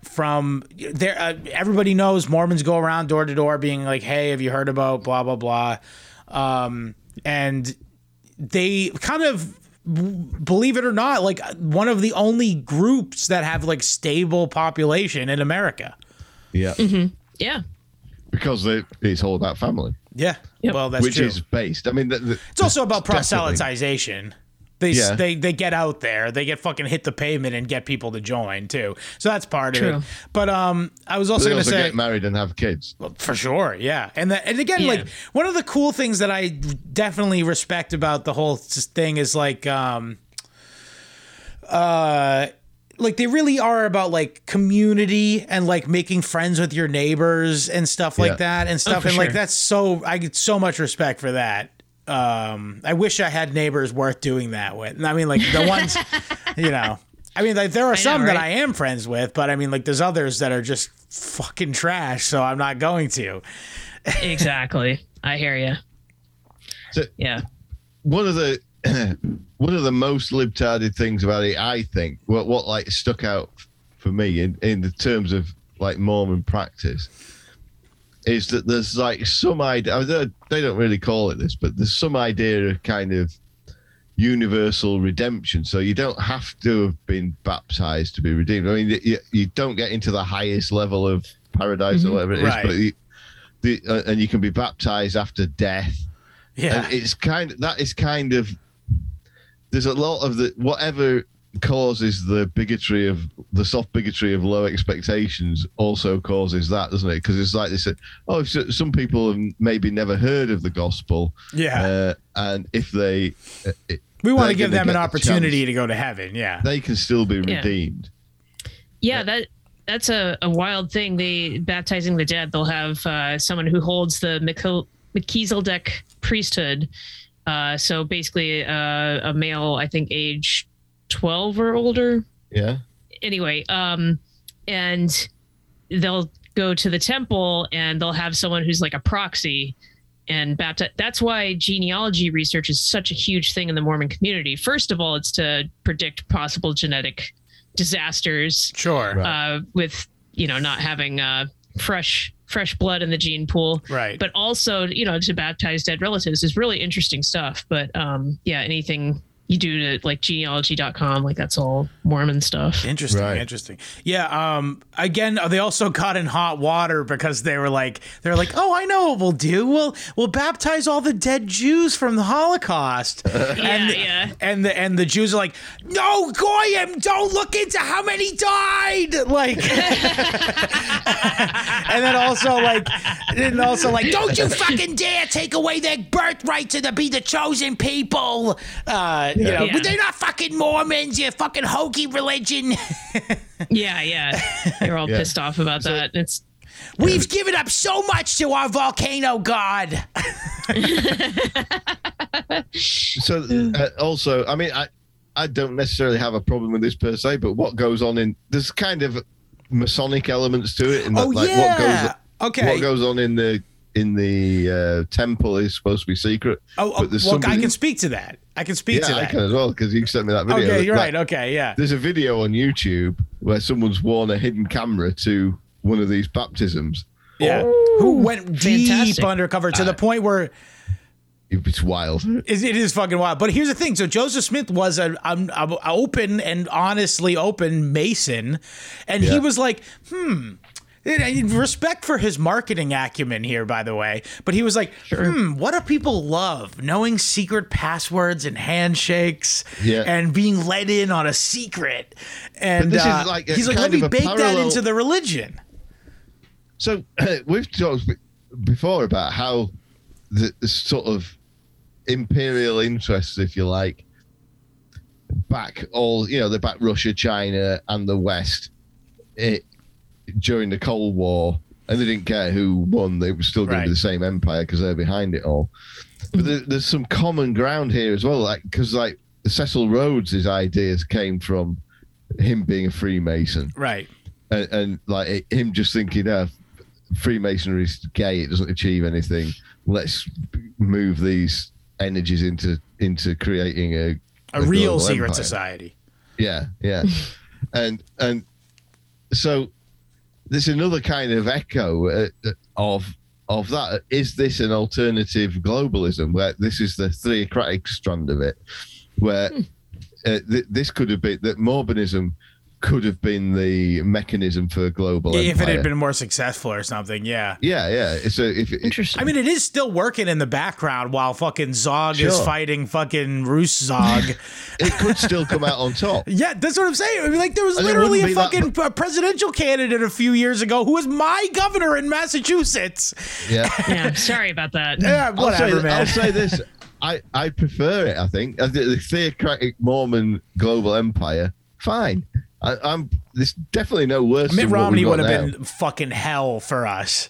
Everybody knows Mormons go around door to door being like, hey, have you heard about blah, blah, blah. And they kind of, believe it or not, like one of the only groups that have like stable population in America. Yeah. Mm-hmm. Yeah. Because it's all about family. Yeah. Yep. Well, that's true. Which is based. I mean, it's also about proselytization. They get out there. They get fucking hit the pavement and get people to join too. So that's part of it. But I was also going to say, get married and have kids. Well, for sure, yeah. And again, like one of the cool things that I definitely respect about the whole thing is like they really are about like community and like making friends with your neighbors and stuff like that and stuff. Like that's I get so much respect for that. I wish I had neighbors worth doing that with. I mean, like the ones, you know, I mean, like there are some that I am friends with, but I mean, like there's others that are just fucking trash. So I'm not going to. Exactly. I hear you. So, yeah. One of the most libtarded things about it, I think, what like stuck out for me in the terms of like Mormon practice, is that there's like some idea, they don't really call it this, but there's some idea of kind of universal redemption. So you don't have to have been baptized to be redeemed. I mean, you don't get into the highest level of paradise or whatever it is, but and you can be baptized after death. Yeah. And that is kind of, there's a lot of whatever causes the bigotry of the soft bigotry of low expectations also causes that, doesn't it? Because it's like they said, some people have maybe never heard of the gospel, and if they we want to give them an opportunity to go to heaven, they can still be redeemed. That's a wild thing. They baptizing the dead, they'll have someone who holds the Melchizedek priesthood, so basically a male, I think age 12 or older. Yeah. Anyway, and they'll go to the temple and they'll have someone who's like a proxy and baptize. That's why genealogy research is such a huge thing in the Mormon community. First of all, it's to predict possible genetic disasters. Sure. With, you know, not having fresh blood in the gene pool. Right. But also, you know, to baptize dead relatives is really interesting stuff. But anything you do to like genealogy.com, like that's all Mormon stuff. Interesting. Yeah. Again, they also got in hot water because they're like, oh, I know what we'll do. We'll baptize all the dead Jews from the Holocaust. And the Jews are like, no, Goyim, don't look into how many died. Like, and then also like, don't you fucking dare take away their birthright to be the chosen people. You know, but they're not fucking Mormons, you fucking ho spooky religion. Yeah. They're all pissed off about that. We've given up so much to our volcano god. So also, I mean, I don't necessarily have a problem with this per se, but what goes on in there's kind of Masonic elements to it, and what goes on in the temple is supposed to be secret. I can speak to that. I can as well, because you sent me that video. Okay, you're right. Okay, yeah. There's a video on YouTube where someone's worn a hidden camera to one of these baptisms. Yeah, who went fantastic. Deep undercover to the point where it's wild. It is fucking wild. But here's the thing. So Joseph Smith was an open and honestly open Mason, and he was like, respect for his marketing acumen here, by the way. But he was like, what do people love? Knowing secret passwords and handshakes and being let in on a secret. And this is like he's like, let me bake that into the religion. So we've talked before about how the sort of imperial interests, if you like, back Russia, China, and the West during the Cold War, and they didn't care who won. They were still going to be the same empire because they're behind it all. But there's some common ground here as well, because Cecil Rhodes's ideas came from him being a Freemason, right? And him just thinking, Freemasonry is gay; it doesn't achieve anything. Let's move these energies into creating a real secret empire. Society. Yeah, and so there's another kind of echo of that. Is this an alternative globalism? Where this is the theocratic strand of it, where this could have been that Mormonism could have been the mechanism for global empire. If it had been more successful or something, yeah. So interesting. I mean, it is still working in the background while fucking Zog is fighting fucking Roos Zog. It could still come out on top. Yeah, that's what I'm saying. I mean, like, there was literally a fucking presidential candidate a few years ago who was my governor in Massachusetts. Yeah. Yeah, I'm sorry about that. Yeah, whatever, man. I'll say this. I prefer it, I think. The theocratic Mormon global empire, fine. There's definitely no worse. Mitt Romney would have been fucking hell for us.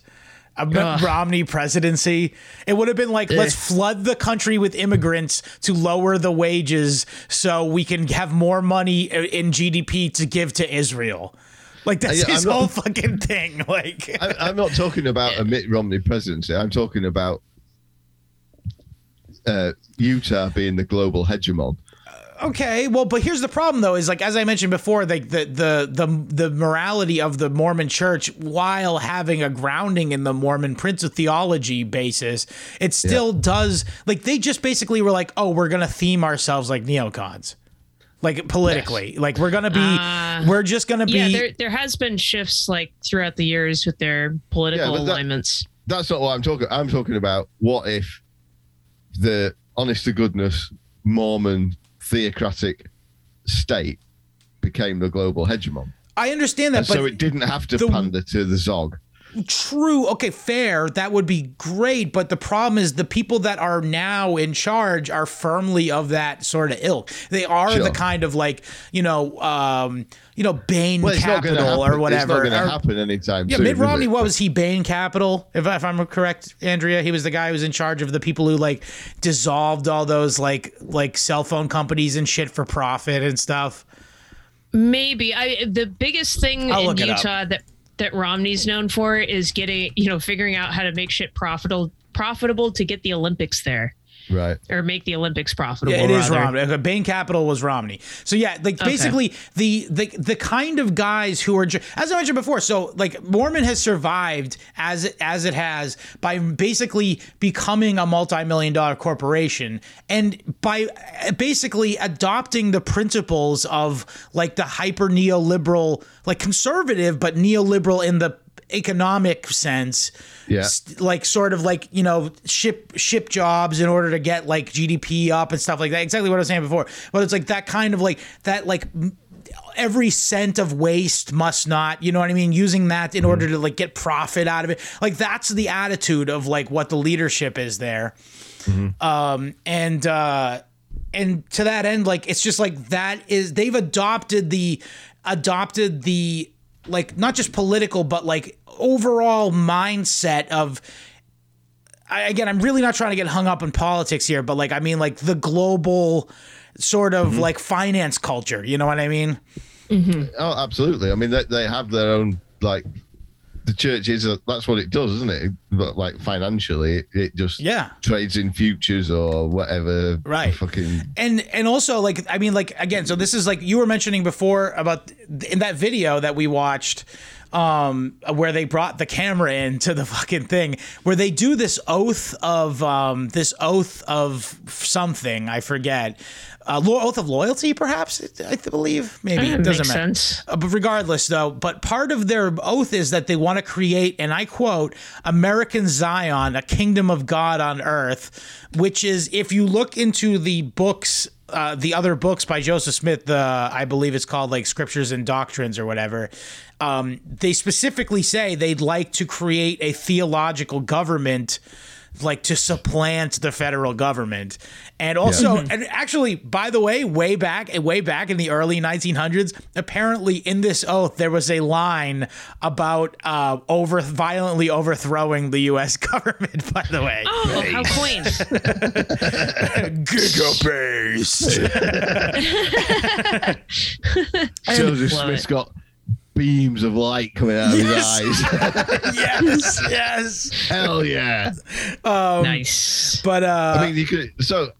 A Mitt Romney presidency. It would have been like, let's flood the country with immigrants to lower the wages so we can have more money in GDP to give to Israel. Like, that's his whole fucking thing. Like, I'm not talking about a Mitt Romney presidency. I'm talking about Utah being the global hegemon. Okay, well, but here's the problem, though, is, like, as I mentioned before, like the morality of the Mormon Church, while having a grounding in the Mormon Prince of Theology basis, it still does, like, they just basically were like, oh, we're gonna theme ourselves like neocons, like, politically, like we're gonna be, we're just gonna be. Yeah, there has been shifts like throughout the years with their political alignments. That's not what I'm talking. I'm talking about what if the honest to goodness Mormon theocratic state became the global hegemon. I understand that, and but so it didn't have to pander to the Zog. True. Okay, fair. That would be great. But the problem is the people that are now in charge are firmly of that sort of ilk. They are the kind of, like, Bain Capital or whatever. It's not going to happen anytime soon. Yeah, Mitt Romney, what was he? Bain Capital? If I'm correct, Andrea, he was the guy who was in charge of the people who, like, dissolved all those like cell phone companies and shit for profit and stuff. Maybe. The biggest thing in Utah that Romney's known for is getting, figuring out how to make shit profitable to get the Olympics there. Right. Or make the Olympics profitable. Yeah, it is Romney. Bain Capital was Romney. So yeah, like basically the kind of guys who are, as I mentioned before, so like Mormon has survived as it has by basically becoming a multi-million-dollar corporation and by basically adopting the principles of like the hyper neoliberal, like conservative, but neoliberal in the economic sense, like sort of like, ship jobs in order to get like GDP up and stuff like that. Exactly what I was saying before. But it's like that kind of like that, like every cent of waste must not, you know what I mean? Using that in order to like get profit out of it. Like that's the attitude of like what the leadership is there. Mm-hmm. And And to that end, like, it's just like that is, they've adopted the like, not just political, but like overall mindset of, again, I'm really not trying to get hung up in politics here, but like, I mean, like the global sort of like finance culture, you know what I mean? Mm-hmm. Oh, absolutely. I mean, they have their own, like, the church is, that's what it does, isn't it? But like financially, it just trades in futures or whatever. Right. And also, like, I mean, like, again, so this is like, you were mentioning before about in that video that we watched, where they brought the camera in to the fucking thing, where they do this oath of something, I forget, oath of loyalty, perhaps, I believe, maybe, it doesn't matter. Sense. But regardless, though, but part of their oath is that they want to create, and I quote, American Zion, a kingdom of God on earth, which is, if you look into the books, the other books by Joseph Smith, I believe it's called like Scriptures and Doctrines or whatever. They specifically say they'd like to create a theological government, like to supplant the federal government. And also, and actually, by the way, way back in the early 1900s, apparently in this oath, there was a line about violently overthrowing the U.S. government, by the way. Oh, how quaint. Giga-based. Joseph Smith's got beams of light coming out of his eyes. yes. Hell yeah. Nice. But I mean, you could. So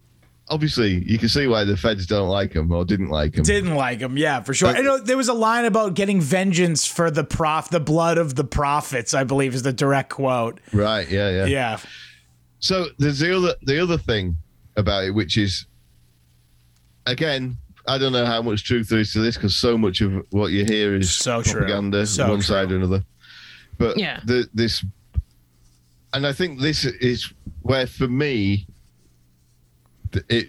obviously, you can see why the feds don't like him or didn't like him. Didn't like him, yeah, for sure. But, I know there was a line about getting vengeance for the blood of the prophets. I believe is the direct quote. Right. Yeah. So there's the other thing about it, which is, again, I don't know how much truth there is to this because so much of what you hear is so propaganda, so one side or another. But I think this is where, for me, the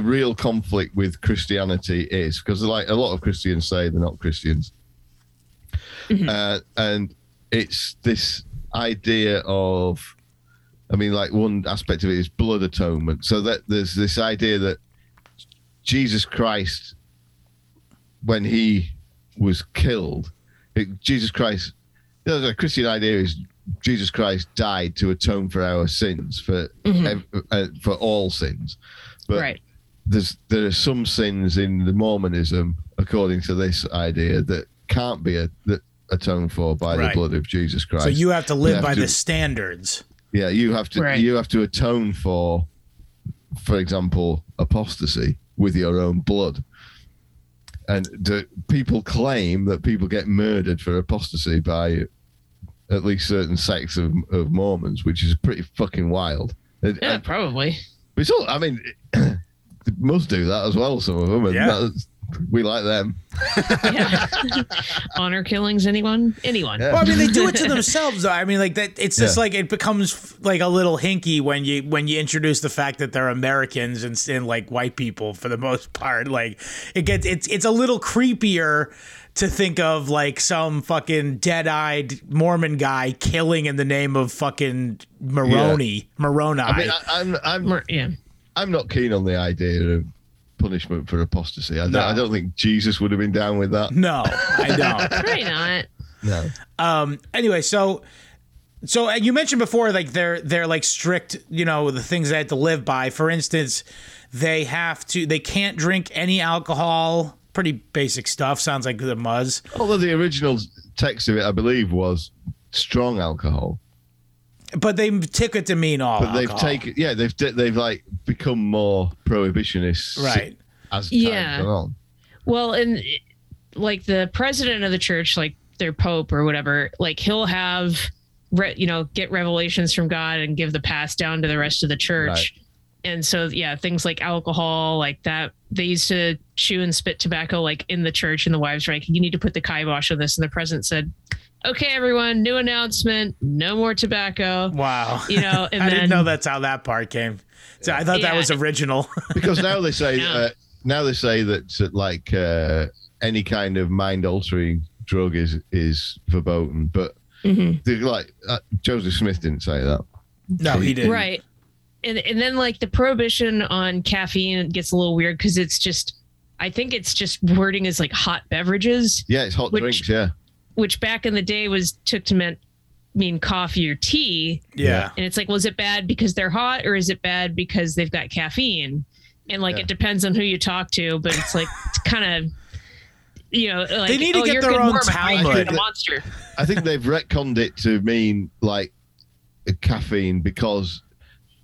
real conflict with Christianity is, because like a lot of Christians say they're not Christians, and it's this idea of, I mean, like one aspect of it is blood atonement. So that there's this idea that Jesus Christ, when he was killed, the Christian idea is Jesus Christ died to atone for our sins, for all sins. But there are some sins in the Mormonism, according to this idea, that can't be atoned for by the blood of Jesus Christ. So you have to live by the standards. Yeah, you have to atone for example, apostasy with your own blood. And people claim that people get murdered for apostasy by at least certain sects of Mormons, which is pretty fucking wild. And probably. It's all, I mean, they must do that as well, some of them. And we like them. Honor killings, anyone. Yeah. Well, I mean, they do it to themselves, though. I mean, like that. It's just like it becomes like a little hinky when you introduce the fact that they're Americans and like white people for the most part. Like it gets it's a little creepier to think of like some fucking dead-eyed Mormon guy killing in the name of fucking Moroni. I mean, I'm not keen on the idea of punishment for apostasy. I don't think Jesus would have been down with that. No, I don't. Probably not. No. Anyway, so you mentioned before, like they're like strict, you know, the things they have to live by. For instance, they can't drink any alcohol. Pretty basic stuff. Sounds like the Muzz. Although the original text of it, I believe, was strong alcohol. But they took it to mean all. But they've taken, they've like become more prohibitionists, right? As time goes on. Well, and like the president of the church, like their pope or whatever, like he'll have, get revelations from God and give the pass down to the rest of the church. Right. And so, things like alcohol, like that, they used to chew and spit tobacco, like in the church, and the wives were like, "You need to put the kibosh on this." And the president said, "Okay, everyone, new announcement, no more tobacco." Wow. And I didn't know that's how that part came. So I thought that was original. Because now they say that like any kind of mind altering drug is verboten. But Joseph Smith didn't say that. No, he didn't. Right. And then like the prohibition on caffeine gets a little weird because it's just, I think it's just wording as like hot beverages. Yeah, it's hot drinks. Yeah, which back in the day meant coffee or tea. Yeah, and it's like, well, is it bad because they're hot or is it bad because they've got caffeine? And like, it depends on who you talk to, but it's like it's kind of, you know, like they need to get their own Talmud. I think they've retconned it to mean like caffeine because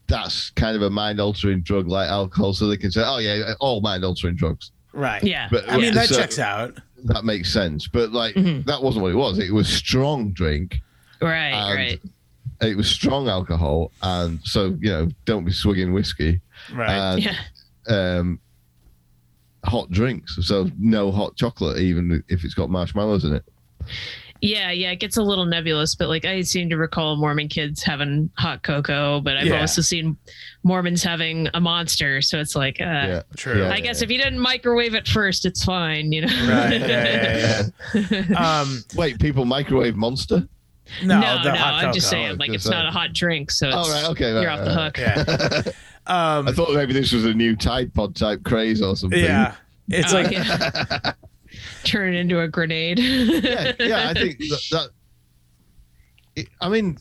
that's kind of a mind-altering drug like alcohol, so they can say, oh yeah, all mind-altering drugs. Right. Yeah. But, I mean, that checks out. That makes sense. But like, that wasn't what it was. It was strong drink. Right. It was strong alcohol. And so, you know, don't be swigging whiskey. Right. And, hot drinks. So no hot chocolate, even if it's got marshmallows in it. Yeah, it gets a little nebulous, but like I seem to recall Mormon kids having hot cocoa, but I've also seen Mormons having a Monster, so it's like, I guess if you didn't microwave it first, it's fine, you know. Right. Yeah. Wait, people microwave Monster? No, I'm just saying, like it's not a hot drink, so it's, you're off the hook. Yeah. I thought maybe this was a new Tide Pod type craze or something. Yeah, it's turn it into a grenade. yeah, I think that I mean,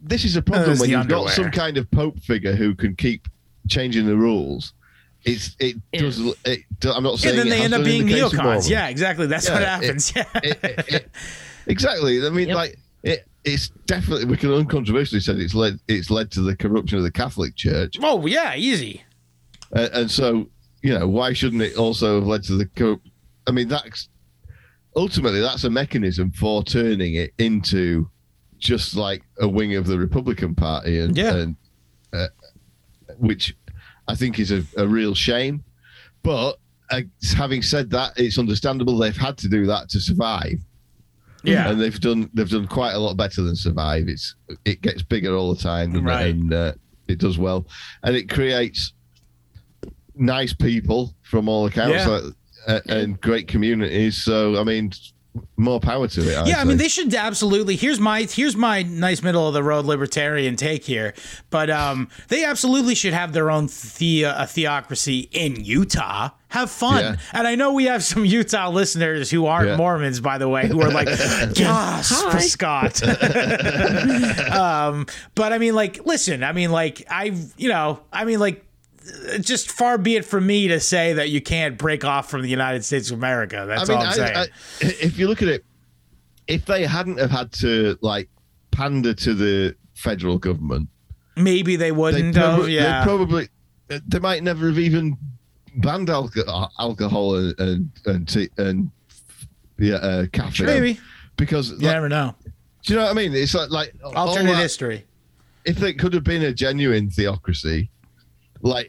this is a problem when you've got some kind of Pope figure who can keep changing the rules. I'm not saying. And then they end up being neocons. Yeah, exactly. That's what happens. Exactly. I mean, it's definitely, we can uncontroversially say it's led to the corruption of the Catholic Church. Oh yeah, easy. And so, you know, why shouldn't it also have led to the I mean, that's ultimately a mechanism for turning it into just like a wing of the Republican Party, and which I think is a real shame. But having said that, it's understandable they've had to do that to survive. Yeah, and they've done quite a lot better than survive. It gets bigger all the time, and it does well, and it creates nice people from all accounts and great communities. So I mean, more power to it. I mean, they should absolutely. Here's my nice middle of the road libertarian take here, but they absolutely should have their own theocracy in Utah. Have fun. Yeah. And I know we have some Utah listeners who aren't Mormons, by the way, who are like, gosh, for Scott. But I mean, like, listen, I mean, like, just far be it from me to say that you can't break off from the United States of America. That's all I'm saying. If you look at it, if they hadn't have had to like pander to the federal government, maybe they wouldn't have. Yeah, they might never have even banned alcohol and tea and caffeine, maybe, because you never know. Do you know what I mean? It's like alternate history. If it could have been a genuine theocracy, like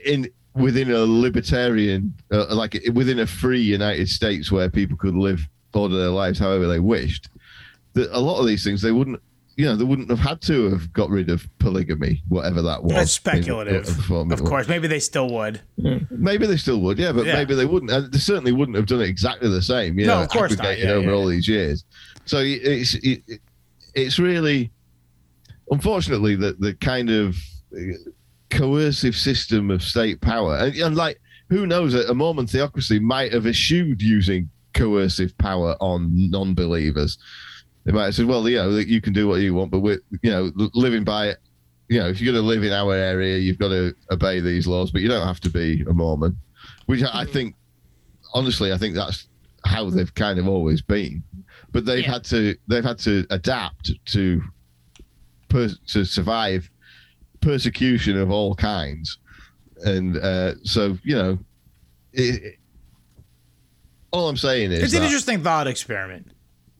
within a libertarian, like within a free United States where people could live order their lives however they wished, that a lot of these things they wouldn't. You know, they wouldn't have had to have got rid of polygamy, whatever that was. That's speculative. Of course, maybe they still would. Maybe they still would, but maybe they wouldn't. And they certainly wouldn't have done it exactly the same, you know, of course not. Yeah, over all these years. So it's really, unfortunately, the kind of coercive system of state power. And like, who knows, a Mormon theocracy might have eschewed using coercive power on non-believers. They might have said, well, you know, you can do what you want, but we're, you know, living by, you know, if you're going to live in our area, you've got to obey these laws, but you don't have to be a Mormon, which I think, honestly, I think that's how they've kind of always been. But they've had to adapt to survive persecution of all kinds. And so, you know, all I'm saying is... It's an interesting thought experiment.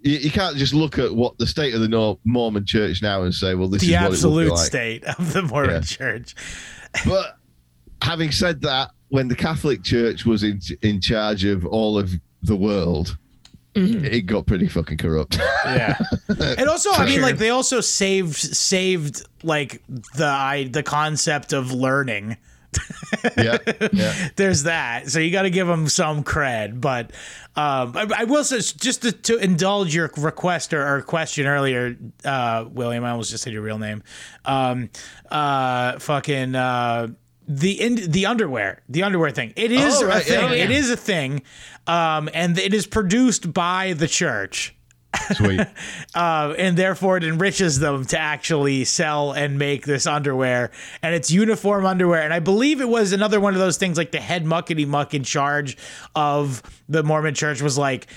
You can't just look at what the state of the Mormon Church now and say, well, this is what it would be like. The absolute state of the Mormon Church. But having said that, when the Catholic Church was in charge of all of the world, it got pretty fucking corrupt. Yeah. And also, I mean, like, they also saved like the concept of learning. Yeah. There's that. So you got to give them some cred. But I will say, just to indulge your request or question earlier, William, I almost just said your real name. The underwear thing. It is a thing. It is a thing. And it is produced by the church. Sweet. And therefore it enriches them to actually sell and make this underwear, and it's uniform underwear. And I believe it was another one of those things, like the head muckety muck in charge of the Mormon church was like,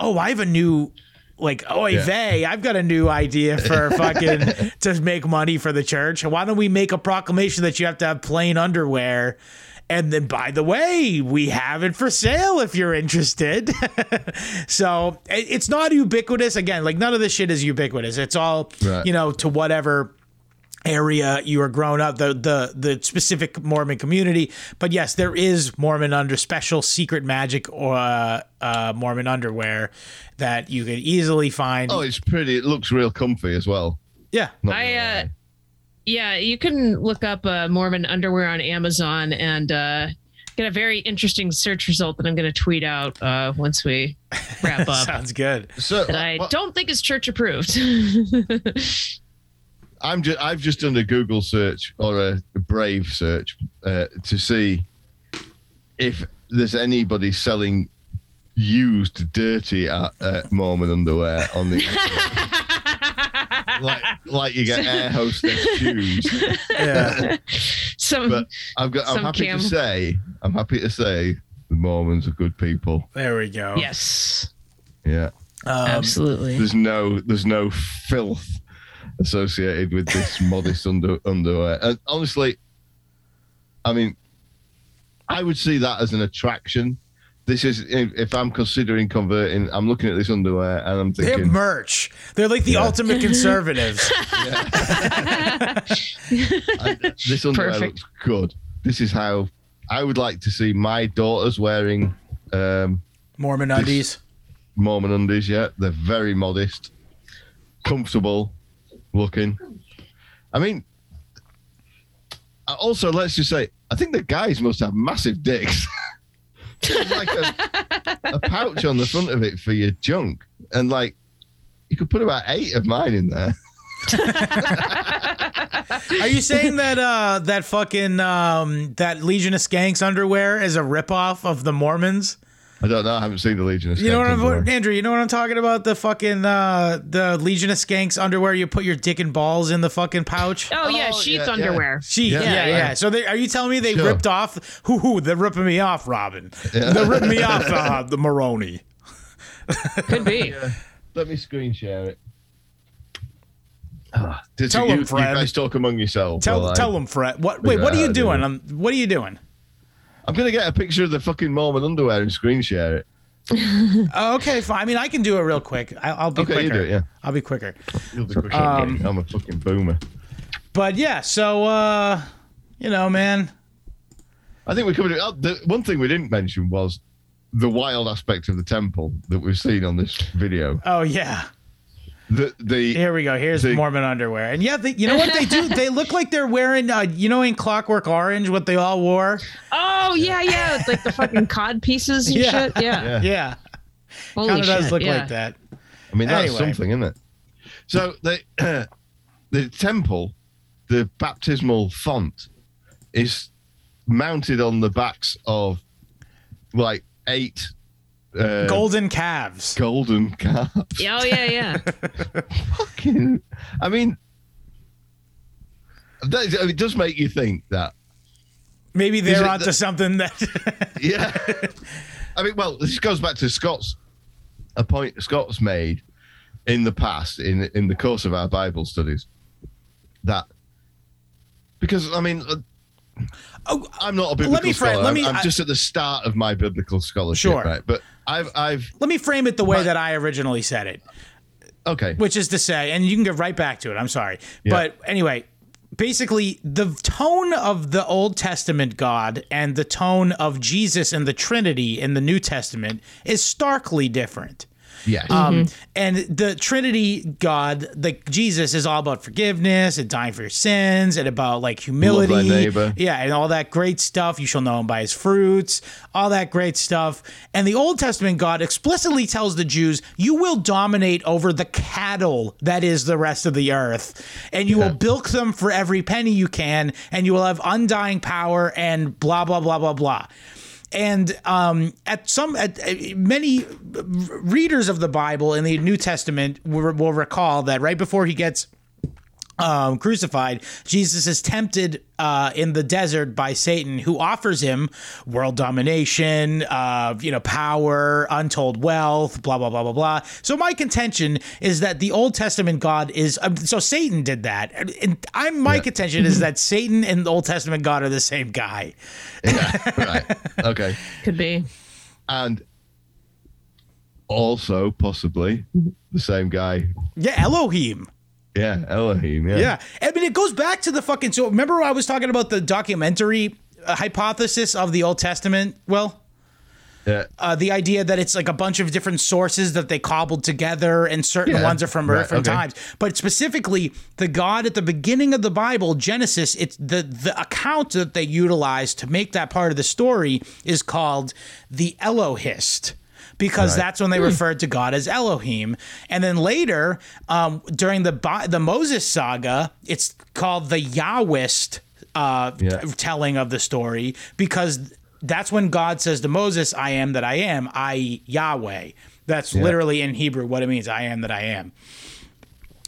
oh, I have a new, like, I've got a new idea for fucking to make money for the church. Why don't we make a proclamation that you have to have plain underwear? And then, by the way, we have it for sale if you're interested. So it's not ubiquitous. Again, like, none of this shit is ubiquitous. It's all, to whatever area you are grown up, the specific Mormon community. But yes, there is Mormon special secret magic or Mormon underwear that you could easily find. Oh, it's pretty. It looks real comfy as well. Yeah. Yeah, you can look up Mormon underwear on Amazon and get a very interesting search result that I'm going to tweet out once we wrap up. Sounds good. So, that I don't think is church approved. I've just done a Google search or a Brave search to see if there's anybody selling used, dirty Mormon underwear on the internet. Like you get air hostess shoes. Yeah. But I'm happy to say the Mormons are good people. There we go. Yes. Yeah. Absolutely. There's no filth associated with this modest underwear. And honestly, I mean, I would see that as an attraction. This is, if I'm considering converting, I'm looking at this underwear and I'm thinking... They have merch. They're like the ultimate conservatives. This underwear looks good. This is how I would like to see my daughters wearing... Mormon undies. Mormon undies, yeah. They're very modest, comfortable looking. I mean, also, let's just say, I think the guys must have massive dicks. There's like a pouch on the front of it for your junk, and like you could put about 8 of mine in there. Are you saying that that fucking that Legion of Skanks underwear is a ripoff of the Mormons? I don't know. I haven't seen the Legion of Skanks. You know what Andrew? You know what I'm talking about? The fucking the Legion of Skanks underwear. You put your dick and balls in the fucking pouch. Oh yeah, sheath underwear. Yeah. Sheath. Yeah. Yeah. So are you telling me they ripped off? They're ripping me off, Robin. Yeah. They're ripping me off, the Moroni. Could be. Let me screen share it. Tell them, Fred. You guys talk among yourselves. Tell them, Fred. What are you doing? What are you doing? I'm going to get a picture of the fucking Mormon underwear and screen share it. Okay, fine. I mean, I can do it real quick. I'll be quicker. You do it, yeah. I'll be quicker. You'll be quicker. I'm a fucking boomer. But yeah, so, man. I think we covered it. The one thing we didn't mention was the wild aspect of the temple that we've seen on this video. Oh, yeah. Here we go. Here's the Mormon underwear, and you know what they do? They look like they're wearing, in Clockwork Orange, what they all wore. Oh yeah, it's like the fucking cod pieces and shit. Yeah. Kind of does look like that. I mean, that's something, isn't it? So the temple, the baptismal font, is mounted on the backs of like 8. Golden calves. Oh yeah. Fucking. I mean, it does make you think that maybe they're onto something. That yeah. I mean, well, this goes back to a point Scott's made in the past in the course of our Bible studies, that because I mean. I'm not a biblical scholar. I'm just at the start of my biblical scholarship, right? But let me frame it the way that I originally said it. Okay. Which is to say, and you can get right back to it. I'm sorry. Yeah. But anyway, basically the tone of the Old Testament God and the tone of Jesus and the Trinity in the New Testament is starkly different. Yeah. And the Trinity God, like Jesus, is all about forgiveness and dying for your sins and about like humility. Love thy neighbor. Yeah, and all that great stuff. You shall know him by his fruits, all that great stuff. And the Old Testament God explicitly tells the Jews, you will dominate over the cattle that is the rest of the earth, and you will bilk them for every penny you can, and you will have undying power and blah, blah, blah, blah, blah. And many readers of the Bible in the New Testament will recall that right before he gets crucified, Jesus is tempted in the desert by Satan, who offers him world domination, power, untold wealth, blah, blah, blah, blah, blah. So my contention is that the Old Testament God is so Satan did that. And my contention is that Satan and the Old Testament God are the same guy. Yeah, right. Okay. Could be. And also possibly the same guy. Yeah, Elohim. Yeah, Elohim, yeah. I mean, it goes back to the fucking... So remember I was talking about the documentary hypothesis of the Old Testament? Well, yeah. The idea that it's like a bunch of different sources that they cobbled together, and certain ones are from different times. But specifically, the God at the beginning of the Bible, Genesis, it's the account that they utilize to make that part of the story is called the Elohist. Because that's when they referred to God as Elohim. And then later, during the Moses saga, it's called the Yahwist telling of the story, because that's when God says to Moses, I am that I am, i.e. Yahweh. That's literally in Hebrew what it means, I am that I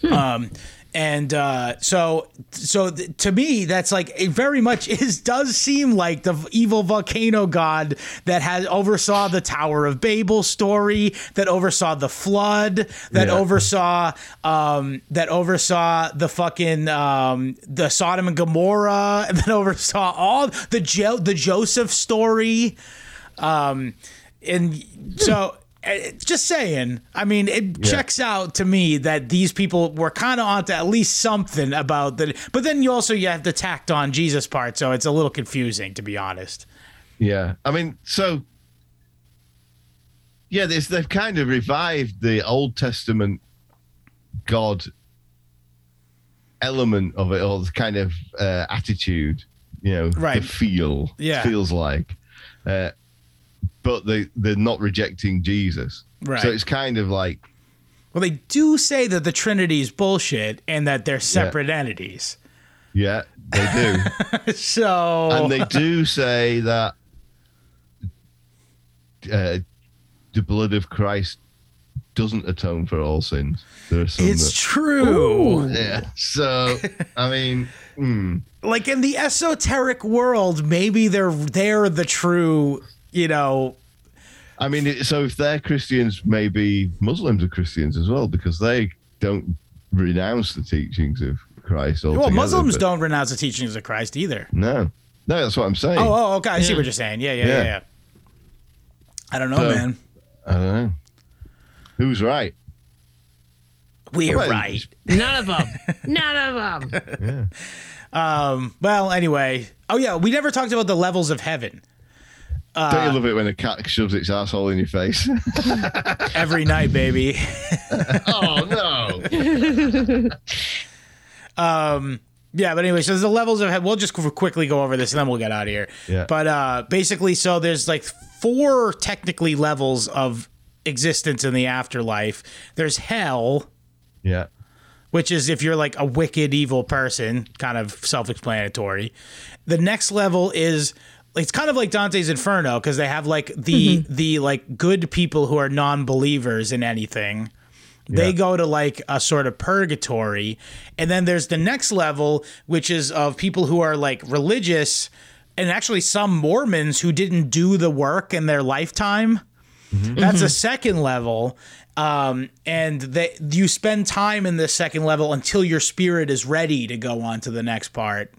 am. And so to me, that's like it very much does seem like the evil volcano god that has oversaw the Tower of Babel story, that oversaw the flood, that oversaw the fucking the Sodom and Gomorrah, that oversaw all the Joseph story, and so. Just saying, I mean, it checks out to me that these people were kind of onto at least something about that. But then you have the tacked on Jesus part. So it's a little confusing, to be honest. Yeah. I mean, so. Yeah, they've kind of revived the Old Testament God element of it, or the kind of attitude, the feel. Yeah. Feels like. But they're not rejecting Jesus. Right. So it's kind of like... Well, they do say that the Trinity is bullshit and that they're separate entities. Yeah, they do. So... And they do say that the blood of Christ doesn't atone for all sins. There are some true. Ooh, yeah. So, I mean... Like in the esoteric world, maybe they're the true... I mean, so if they're Christians, maybe Muslims are Christians as well, because they don't renounce the teachings of Christ altogether. Well, Muslims don't renounce the teachings of Christ either. No, that's what I'm saying. Oh, okay, I see what you're saying. Yeah. I don't know, man. I don't know. Who's right? We're right. None of them. Yeah. Well, anyway. Oh, yeah, we never talked about the levels of heaven. Don't you love it when a cat shoves its asshole in your face? Every night, baby. Oh, no. Yeah, but anyway, so there's the levels of heaven. We'll just quickly go over this, and then we'll get out of here. Yeah. But basically, so there's like 4 technically levels of existence in the afterlife. There's hell. Yeah. Which is if you're like a wicked, evil person, kind of self-explanatory. The next level is... It's kind of like Dante's Inferno, because they have like the like good people who are non-believers in anything. They go to like a sort of purgatory. And then there's the next level, which is of people who are like religious, and actually some Mormons who didn't do the work in their lifetime. That's a second level. And you spend time in this second level until your spirit is ready to go on to the next part.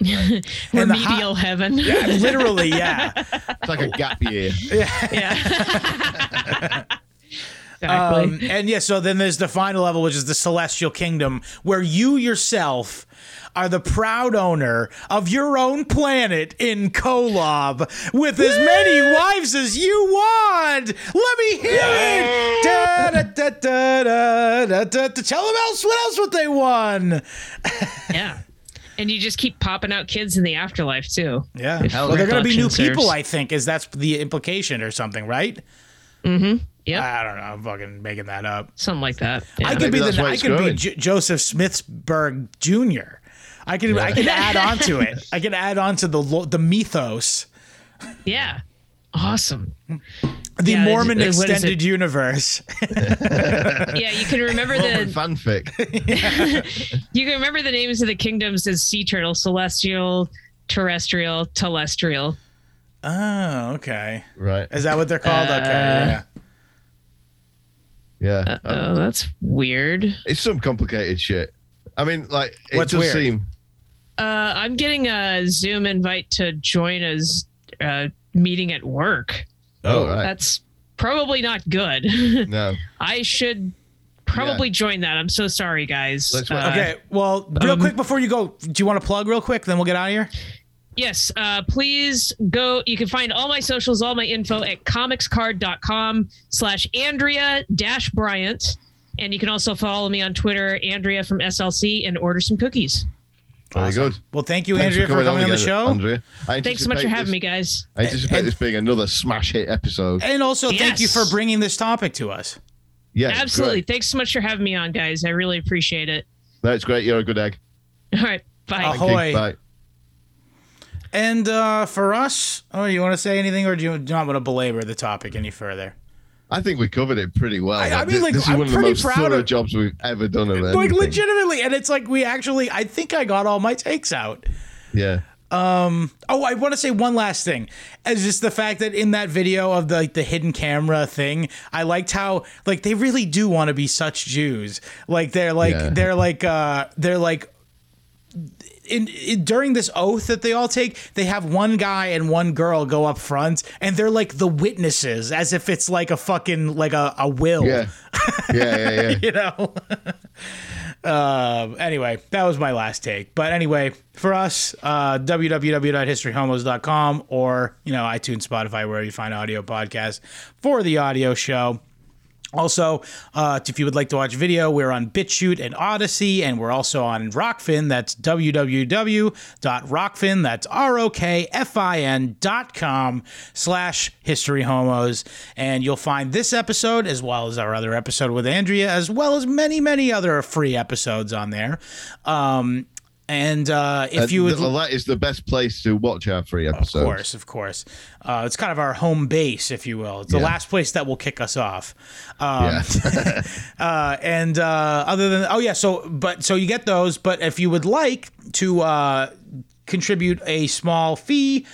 Right. Remedial heaven. Yeah, literally, yeah. It's like a gap year. Yeah. Exactly. So then there's the final level, which is the celestial kingdom, where you yourself are the proud owner of your own planet in Kolob with as many wives as you want. God. Let me hear it. Da, da, da, da, da, da, da, da. Tell them else what else would they won. Yeah. And you just keep popping out kids in the afterlife too. Yeah. Well, they're going to be new people, I think, is that's the implication or something, right? Mm-hmm. Yeah. I don't know. I'm fucking making that up. Something like that. Yeah. I could be Joseph Smithsburg Jr. I can add on to it. I can add on to the mythos. Yeah. Awesome. The Mormon extended universe. Yeah, you can remember the Mormon fanfic. You can remember the names of the kingdoms as sea turtle, celestial, terrestrial, telestial. Oh, okay. Right. Is that what they're called? Okay. Yeah. Yeah. Oh, that's weird. It's some complicated shit. I mean, like, it does seem. I'm getting a Zoom invite to join a meeting at work. Oh, right. That's probably not good. No. I should probably join that. I'm so sorry, guys. Okay. Well, real quick before you go, do you want to plug real quick? Then we'll get out of here. Yes. Please go. You can find all my socials, all my info at comicscard.com/Andrea-Bryant. And you can also follow me on Twitter, Andrea from SLC, and order some cookies. Very awesome. Good. Well, thank you, Andrea, for coming on the show. Andrea. Thanks so much for having me, guys. I anticipate this being another smash hit episode. And also, thank you for bringing this topic to us. Yeah, absolutely. Thanks so much for having me on, guys. I really appreciate it. That's great. You're a good egg. All right. Bye. Ahoy. Bye. And for us, you want to say anything, or do you not want to belabor the topic any further? I think we covered it pretty well. I mean, this is one of the most thorough jobs we've ever done. Legitimately. And it's like, I think I got all my takes out. Yeah. I want to say one last thing. It's just the fact that in that video of the hidden camera thing, I liked how they really do want to be such Jews. During this oath that they all take, they have one guy and one girl go up front, and they're like the witnesses, as if it's like a fucking a will. Yeah. You know. Anyway, that was my last take. But anyway, for us, www.historyhomos.com or iTunes, Spotify, wherever you find audio podcasts for the audio show. Also, if you would like to watch video, we're on BitChute and Odyssey, and we're also on Rockfin. That's www.rockfin, that's ROKFIN.com/historyhomos. And you'll find this episode, as well as our other episode with Andrea, as well as many, many other free episodes on there. That is the best place to watch our free episodes. Of course. It's kind of our home base, if you will. It's the last place that will kick us off. So you get those. But if you would like to contribute a small fee,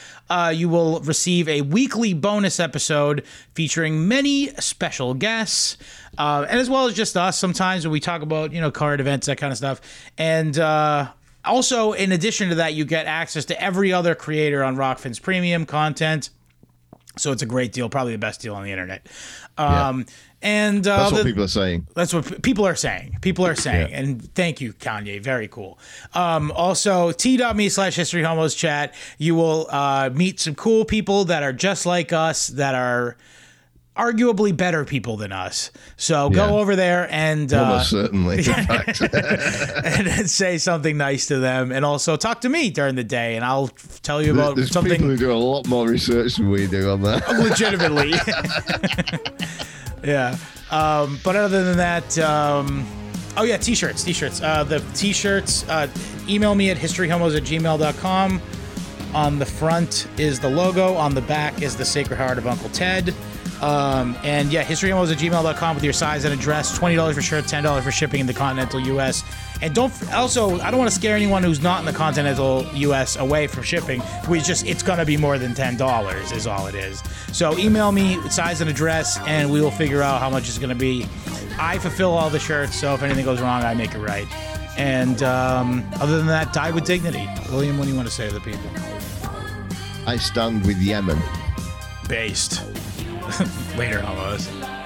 you will receive a weekly bonus episode featuring many special guests. And as well as just us sometimes when we talk about, current events, that kind of stuff. And... also, in addition to that, you get access to every other creator on Rockfin's premium content. So it's a great deal, probably the best deal on the internet. And that's what people are saying. That's what people are saying. And thank you, Kanye. Very cool. Also, t.me/historyhomos chat. You will meet some cool people that are just like us, that are arguably better people than us. So go over there and almost certainly and say something nice to them, and also talk to me during the day, and I'll tell you about something. People who do a lot more research than we do on that. Legitimately. Yeah. But other than that, t-shirts. The t-shirts, email me at historyhomos@gmail.com. On the front is the logo. On the back is the Sacred Heart of Uncle Ted. historyhomos@gmail.com with your size and address. $20 for shirt, $10 for shipping in the continental U.S. And I don't want to scare anyone who's not in the continental U.S. away from shipping. It's going to be more than $10 is all it is. So email me size and address, and we will figure out how much it's going to be. I fulfill all the shirts, so if anything goes wrong, I make it right. And other than that, die with dignity. William, what do you want to say to the people? I stand with Yemen. Based. Later, almost.